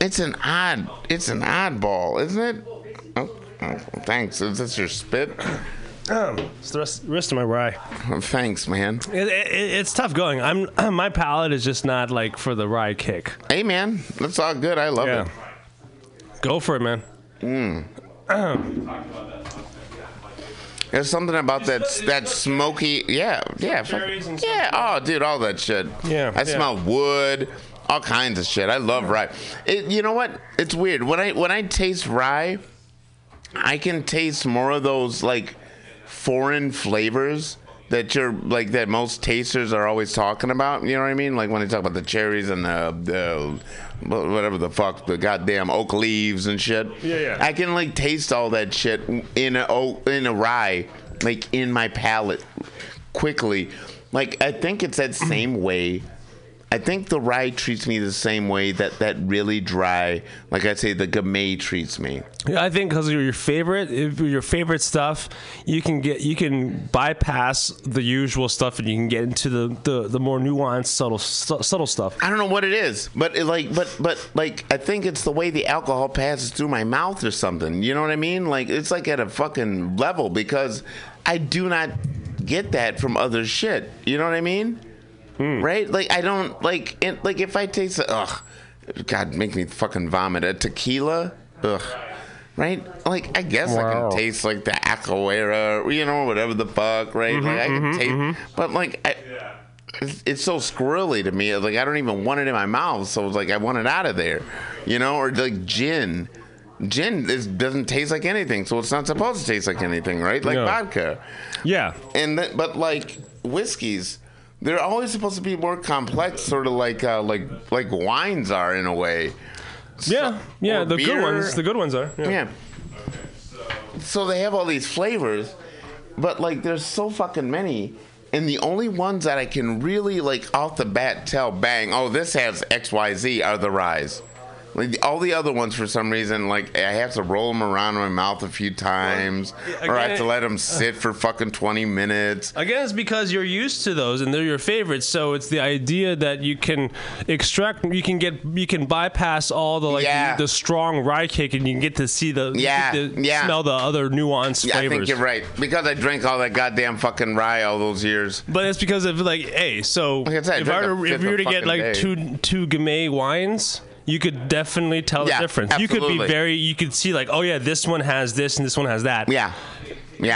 It's an oddball, isn't it? Oh, thanks. Is this your spit? It's the rest of my rye. Thanks, man. It's tough going. My palate is just not for the rye kick. Hey, man, that's all good. I love it. Go for it, man. There's something about that smoky. Yeah. Yeah. Oh, dude, all that shit. Yeah. I smell wood. All kinds of shit. I love rye. You know what? It's weird. When I taste rye, I can taste more of those foreign flavors that you're that most tasters are always talking about. You know what I mean? Like when they talk about the cherries and the whatever the fuck, the goddamn oak leaves and shit. Yeah. I can taste all that shit in a rye, in my palate quickly. I think it's that same way. I think the rye treats me the same way that really dry, I say, the Gamay treats me. Yeah, I think because of your favorite stuff, you can bypass the usual stuff and you can get into the more nuanced, subtle stuff. I don't know what it is, but I think it's the way the alcohol passes through my mouth or something. You know what I mean? It's at a fucking level, because I do not get that from other shit. You know what I mean? Right? I don't, if I taste, God, make me fucking vomit. A tequila, right? I guess I can taste, the Acahuera, whatever the fuck, right? It's so squirrely to me. I don't even want it in my mouth, so it's I want it out of there, Or, gin. Gin doesn't taste like anything, so it's not supposed to taste like anything, right? Like vodka. Yeah. But whiskeys, they're always supposed to be more complex, sort of like wines are in a way. Yeah, the beer. Good ones. The good ones are. Yeah. Okay, so they have all these flavors, but there's so fucking many, and the only ones that I can really off the bat tell, bang, oh, this has XYZ, are the ryes. All the other ones, for some reason, I have to roll them around in my mouth a few times, or I have to let them sit for fucking 20 minutes. Again, it's because you're used to those and they're your favorites, so it's the idea that you can extract, you can bypass all the the strong rye cake, and you can get to see smell the other nuanced flavors. I think you're right, because I drank all that goddamn fucking rye all those years. But it's because of if you were to get two Gamay wines, you could definitely tell the difference. Absolutely. You could see this one has this and this one has that. Yeah.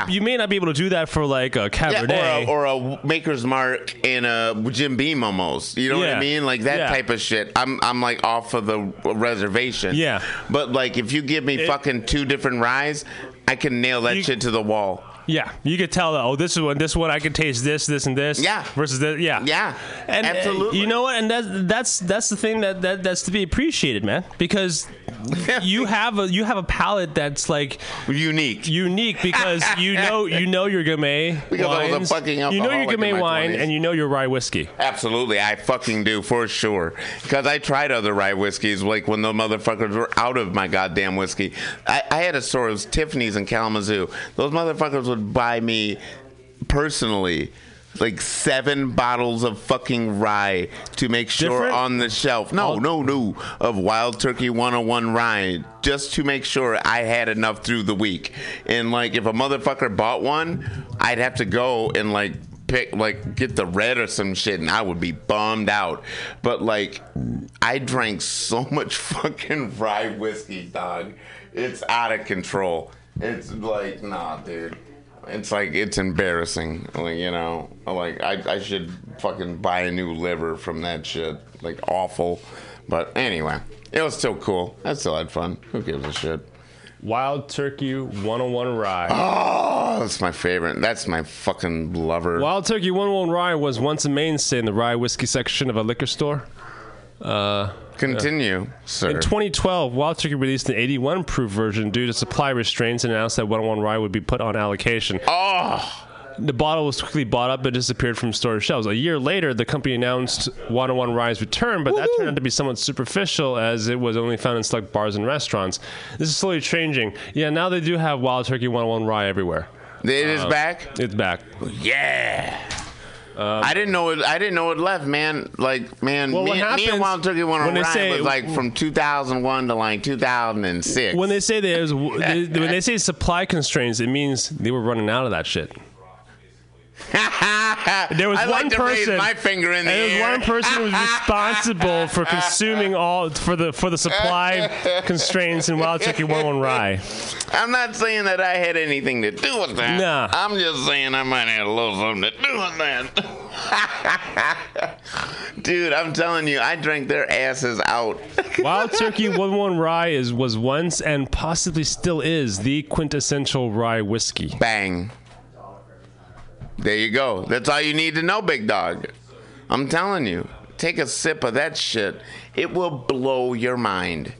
You may not be able to do that for a Cabernet. Yeah, or a Maker's Mark and a Jim Beam almost. You know what I mean? That type of shit. I'm off of the reservation. Yeah. But if you give me fucking two different ryes, I can nail that shit to the wall. Yeah, you could tell. Oh, this one, I can taste this, and this. Yeah, versus this. Yeah, yeah, and absolutely. You know what? And that's the thing that's to be appreciated, man. Because you have a palate that's unique because you know your Gamay wines, you know your Gamay wine, and you know your rye whiskey. Absolutely, I fucking do, for sure. Because I tried other rye whiskeys, when the motherfuckers were out of my goddamn whiskey. I had a store, it was Tiffany's in Kalamazoo. Those motherfuckers would buy me personally 7 bottles of fucking rye to make sure on the shelf. No. Of Wild Turkey 101 rye, just to make sure I had enough through the week. And if a motherfucker bought one, I'd have to go and pick, get the red or some shit, and I would be bummed out. But I drank so much fucking rye whiskey, dog. It's out of control. It's nah, dude. It's it's embarrassing. I should fucking buy a new liver from that shit. Awful. But anyway, it was still cool. I still had fun. Who gives a shit? Wild Turkey 101 Rye. Oh, that's my favorite. That's my fucking lover. Wild Turkey 101 Rye was once a mainstay in the rye whiskey section of a liquor store. Continue, sir. In 2012, Wild Turkey released an 81-proof version due to supply restraints and announced that 101 Rye would be put on allocation. Oh! The bottle was quickly bought up and disappeared from store shelves. A year later, the company announced 101 Rye's return, but that turned out to be somewhat superficial as it was only found in select bars and restaurants. This is slowly changing. Yeah, now they do have Wild Turkey 101 Rye everywhere. It is back? It's back. Yeah. I didn't know it left, man. Like, man, well, me and Wild Turkey 101 Rye was like from 2001 to like 2006. When they say when they say supply constraints, it means they were running out of that shit. There was one person who was responsible for consuming all for the supply constraints in Wild Turkey 101 Rye. I'm not saying that I had anything to do with that. Nah. I'm just saying I might have a little something to do with that. Dude, I'm telling you, I drank their asses out. Wild Turkey 101 Rye was once and possibly still is the quintessential rye whiskey. Bang. There you go. That's all you need to know, big dog. I'm telling you, take a sip of that shit. It will blow your mind.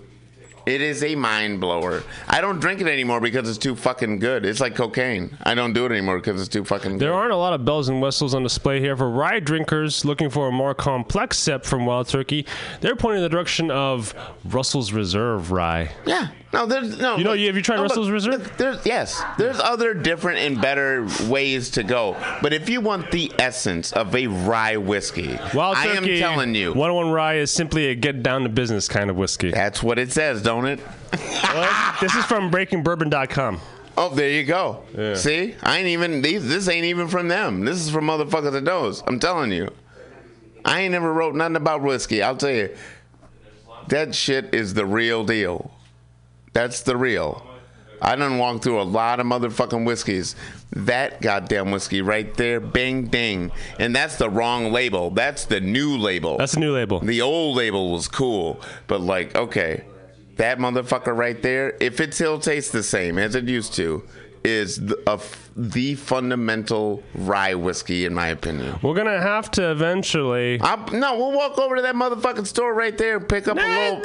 It is a mind blower. I don't drink it anymore because it's too fucking good. It's like cocaine. I don't do it anymore because it's too fucking good. There aren't a lot of bells and whistles on display here. For rye drinkers looking for a more complex sip from Wild Turkey, they're pointing in the direction of Russell's Reserve rye. Yeah. No, there's no. You know, have you tried Russell's Reserve? There's other different and better ways to go. But if you want the essence of a rye whiskey, Wild Turkey, I am telling you, 101 Rye is simply a get down to business kind of whiskey. That's what it says, don't it? Well, this is from BreakingBourbon.com. Oh, there you go. Yeah. See, this ain't even from them. This is from motherfuckers that knows. I'm telling you, I ain't never wrote nothing about whiskey. I'll tell you, that shit is the real deal. That's the real. I done walked through a lot of motherfucking whiskeys. That goddamn whiskey right there, bang, ding. And that's the wrong label. That's the new label. That's the new label. The old label was cool. But like, okay, that motherfucker right there, if it still tastes the same as it used to, is the fundamental rye whiskey, in my opinion. We're going to have to eventually... we'll walk over to that motherfucking store right there and pick up a little... No,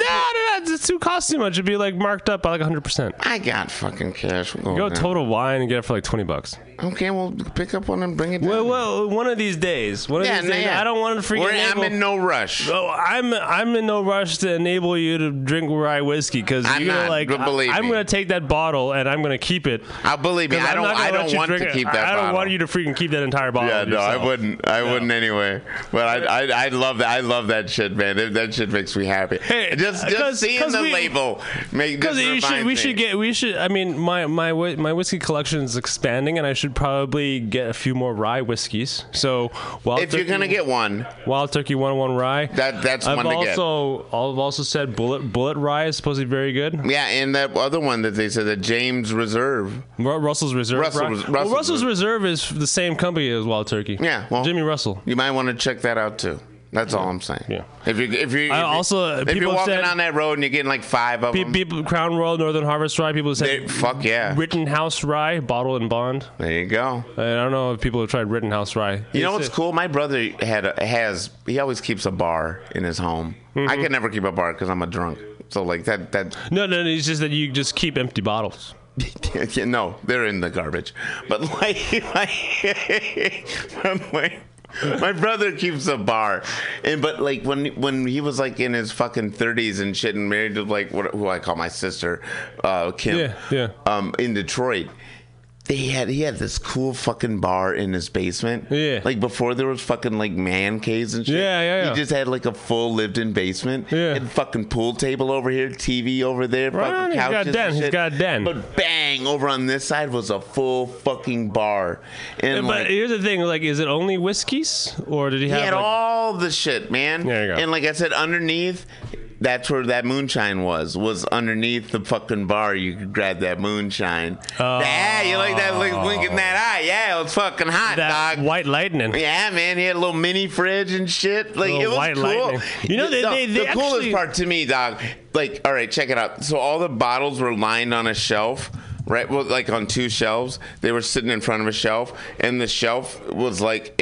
it's too costly much. It'd be like marked up by like 100%. I got fucking cash. We'll go Total Wine and get it for like $20. Okay, we'll pick up one and bring it down. Well, one of these days. I don't want to forget... I'm in no rush. Oh, I'm in no rush to enable you to drink rye whiskey because I'm going to take that bottle and I'm going to keep it. Believe me, I don't want you to freaking keep that entire bottle. Yeah, no, yourself. I wouldn't anyway. But I love that. I love that shit, man. That shit makes me happy. Hey, just seeing the label makes we should. I mean, my whiskey collection is expanding, and I should probably get a few more rye whiskeys. So, you're gonna get one, Wild Turkey 101 Rye. I've also said Bullet Rye is supposed to be very good. Yeah, and that other one that they said, the James Reserve. Russell's Reserve. Russell's Reserve is the same company as Wild Turkey. Yeah, well, Jimmy Russell. You might want to check that out too. That's all I'm saying. Yeah. If you're walking down that road and you're getting like five of them. People, Crown Royal, Northern Harvest Rye. People say fuck yeah. Rittenhouse Rye, bottle and bond. There you go. I don't know if people have tried Rittenhouse Rye. You know what's cool? My brother he always keeps a bar in his home. Mm-hmm. I can never keep a bar because I'm a drunk. So like that. No. It's just that you just keep empty bottles. No, they're in the garbage. But like my brother keeps a bar, but when he was like in his fucking 30s and shit, and married to like who I call my sister, Kim, in Detroit. He had this cool fucking bar in his basement. Yeah. Like before there was fucking like man caves and shit. Yeah. He just had like a full lived-in basement. Yeah. And fucking pool table over here, TV over there, fucking couches and shit. He's got a den. But bang, over on this side was a full fucking bar. And but here's the thing, like, is it only whiskeys or did he have? He had all the shit, man. There you go. And like I said, underneath That's where that moonshine was underneath the fucking bar. You could grab that moonshine. Oh. Yeah, you like that blink in that eye. Yeah, it was fucking hot, that dog. White Lightning. Yeah, man. He had a little mini fridge and shit. Like, it was white cool. Lightning. You know, the actually... coolest part to me, dog, like, all right, check it out. So all the bottles were lined on a shelf. Right, well, like on two shelves, they were sitting in front of a shelf, and the shelf was like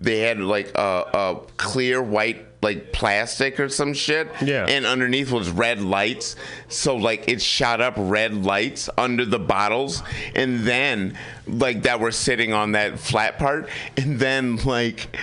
they had like a clear white like plastic or some shit, yeah. And underneath was red lights, so like it shot up red lights under the bottles, and then like that were sitting on that flat part, and then like.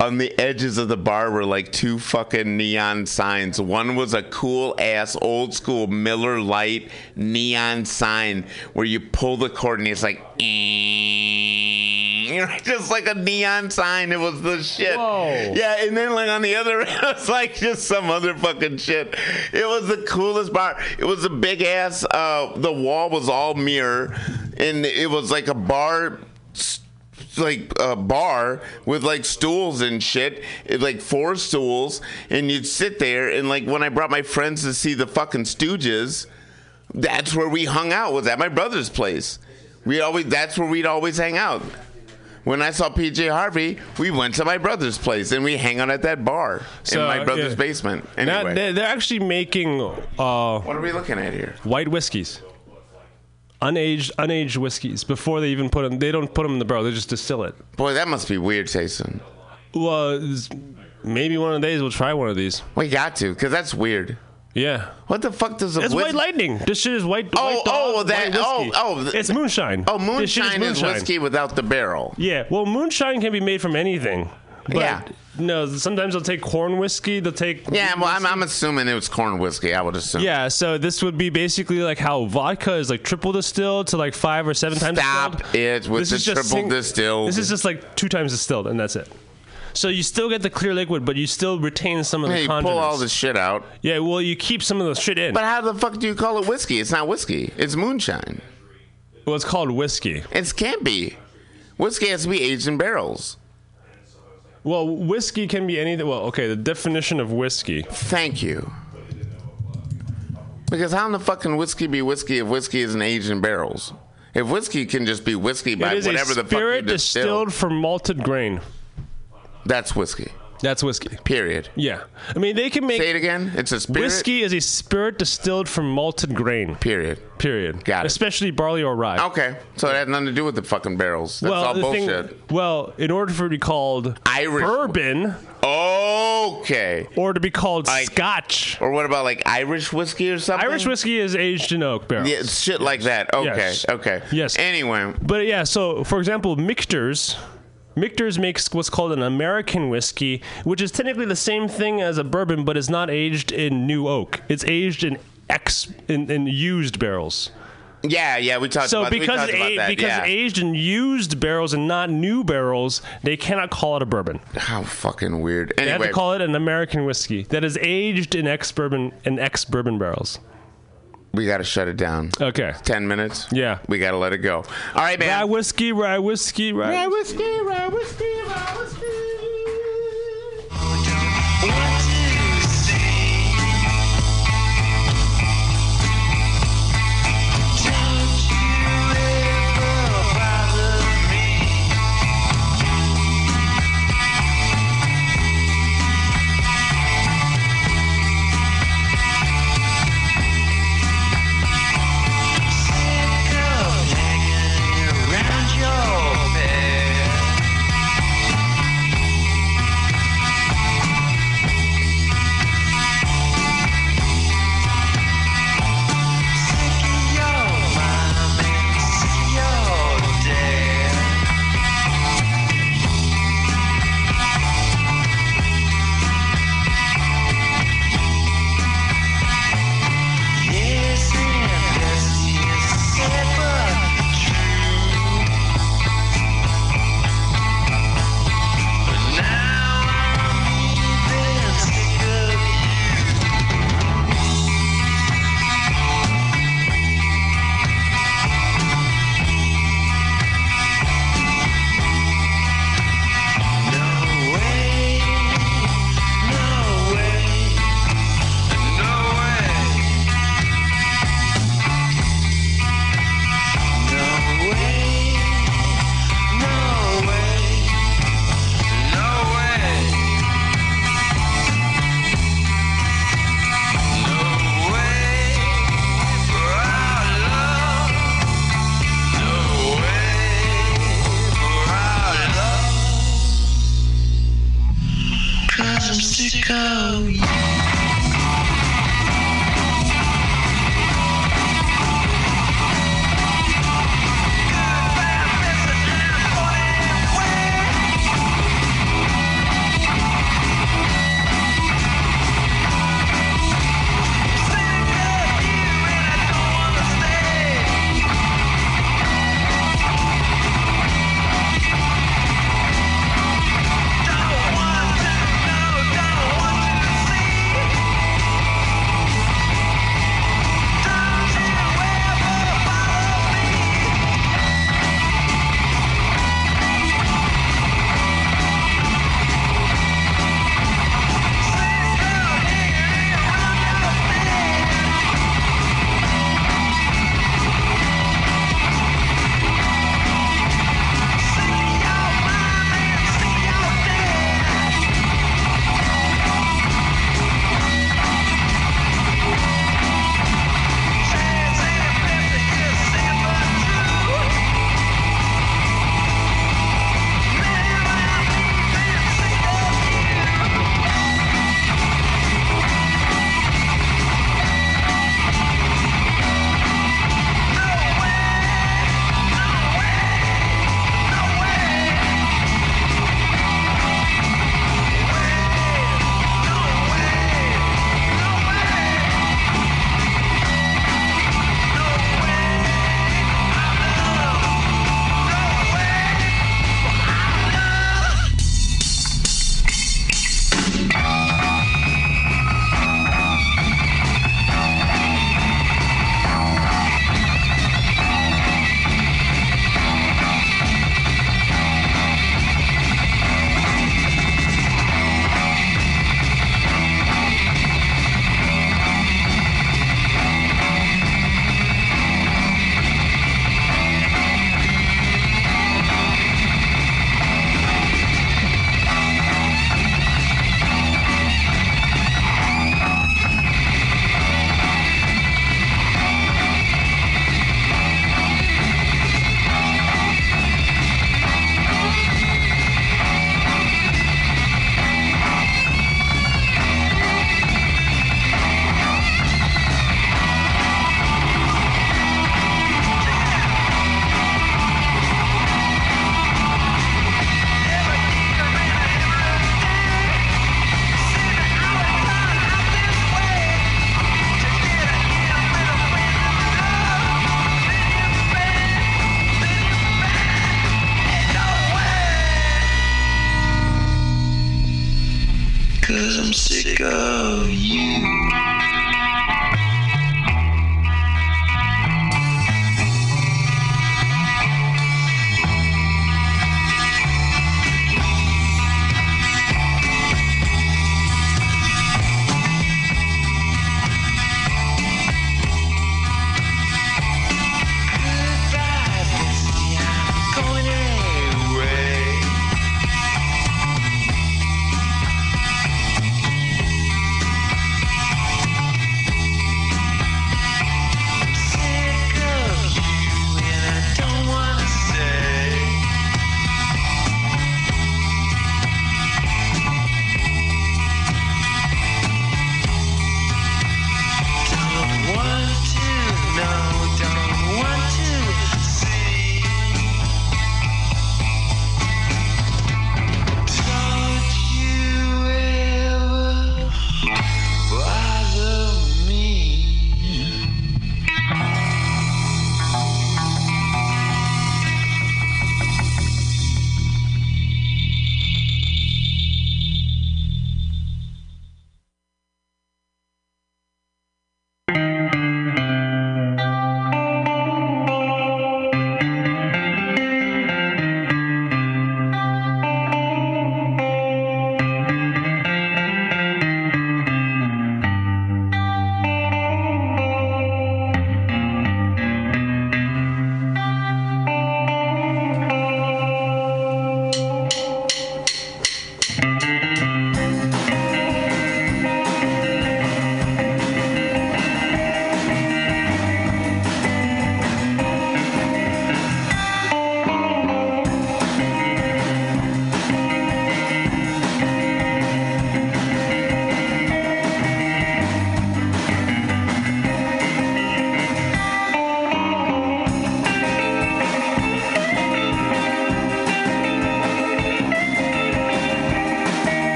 On the edges of the bar were like two fucking neon signs. One was a cool ass old school Miller Lite neon sign where you pull the cord and it's like, you know, just like a neon sign. It was the shit. Whoa. Yeah, and then like on the other end, it was like just some other fucking shit. It was the coolest bar. It was a big ass. The wall was all mirror, and it was like a bar. Like a bar with like stools and shit, like four stools, and you'd sit there. And like when I brought my friends to see the fucking Stooges, that's where we hung out. Was at my brother's place. That's where we'd always hang out. When I saw PJ Harvey, we went to my brother's place and we hang out at that bar in my brother's basement. Anyway, they're actually making. What are we looking at here? White whiskeys. Unaged whiskeys before they even put them. They don't put them in the barrel. They just distill it. Boy, that must be weird tasting. Well, maybe one of the days we'll try one of these. We got to, because that's weird. Yeah. What the fuck does it's white lightning? This shit is white. It's moonshine. Oh, moonshine is whiskey without the barrel. Yeah. Well, moonshine can be made from anything. But yeah. No, sometimes they'll take corn whiskey. They'll take whiskey. I'm assuming it was corn whiskey. I would assume. Yeah, so this would be basically like how vodka is like triple distilled to like 5 or 7 times. Stop it with the triple distilled. This is just like 2 times distilled, and that's it. So you still get the clear liquid, but you still retain some of the condiments. You pull all the shit out. Yeah, well, you keep some of the shit in. But how the fuck do you call it whiskey? It's not whiskey. It's moonshine. Well, it's called whiskey. It can't be. Whiskey has to be aged in barrels. Well, whiskey can be anything. Well, okay, the definition of whiskey. Thank you. Because how in the fucking whiskey be whiskey if whiskey isn't aged in barrels? If whiskey can just be whiskey by whatever the fuck you distill. It is a spirit distilled from malted grain. That's whiskey. That's whiskey. Period. Yeah. I mean, they can make... Say it again. It's a spirit. Whiskey is a spirit distilled from malted grain. Period. Got it. Especially barley or rye. Okay. So it had nothing to do with the fucking barrels. That's all bullshit. Well, in order for it to be called Irish bourbon... Okay. Or to be called Scotch. Or what about like Irish whiskey or something? Irish whiskey is aged in oak barrels. Yeah, shit like that. Okay. Yes. Okay. Yes. Anyway. But yeah, so for example, Michter's makes what's called an American whiskey, which is technically the same thing as a bourbon, but it's not aged in new oak. It's aged in used barrels. Yeah, we talked about that. Because it's aged in used barrels and not new barrels, they cannot call it a bourbon. How fucking weird. Anyway. They have to call it an American whiskey that is aged in ex-bourbon barrels. We got to shut it down. Okay. 10 minutes. Yeah. We got to let it go. All right, man. Rye whiskey. Oh, yeah. Cause I'm sick of you.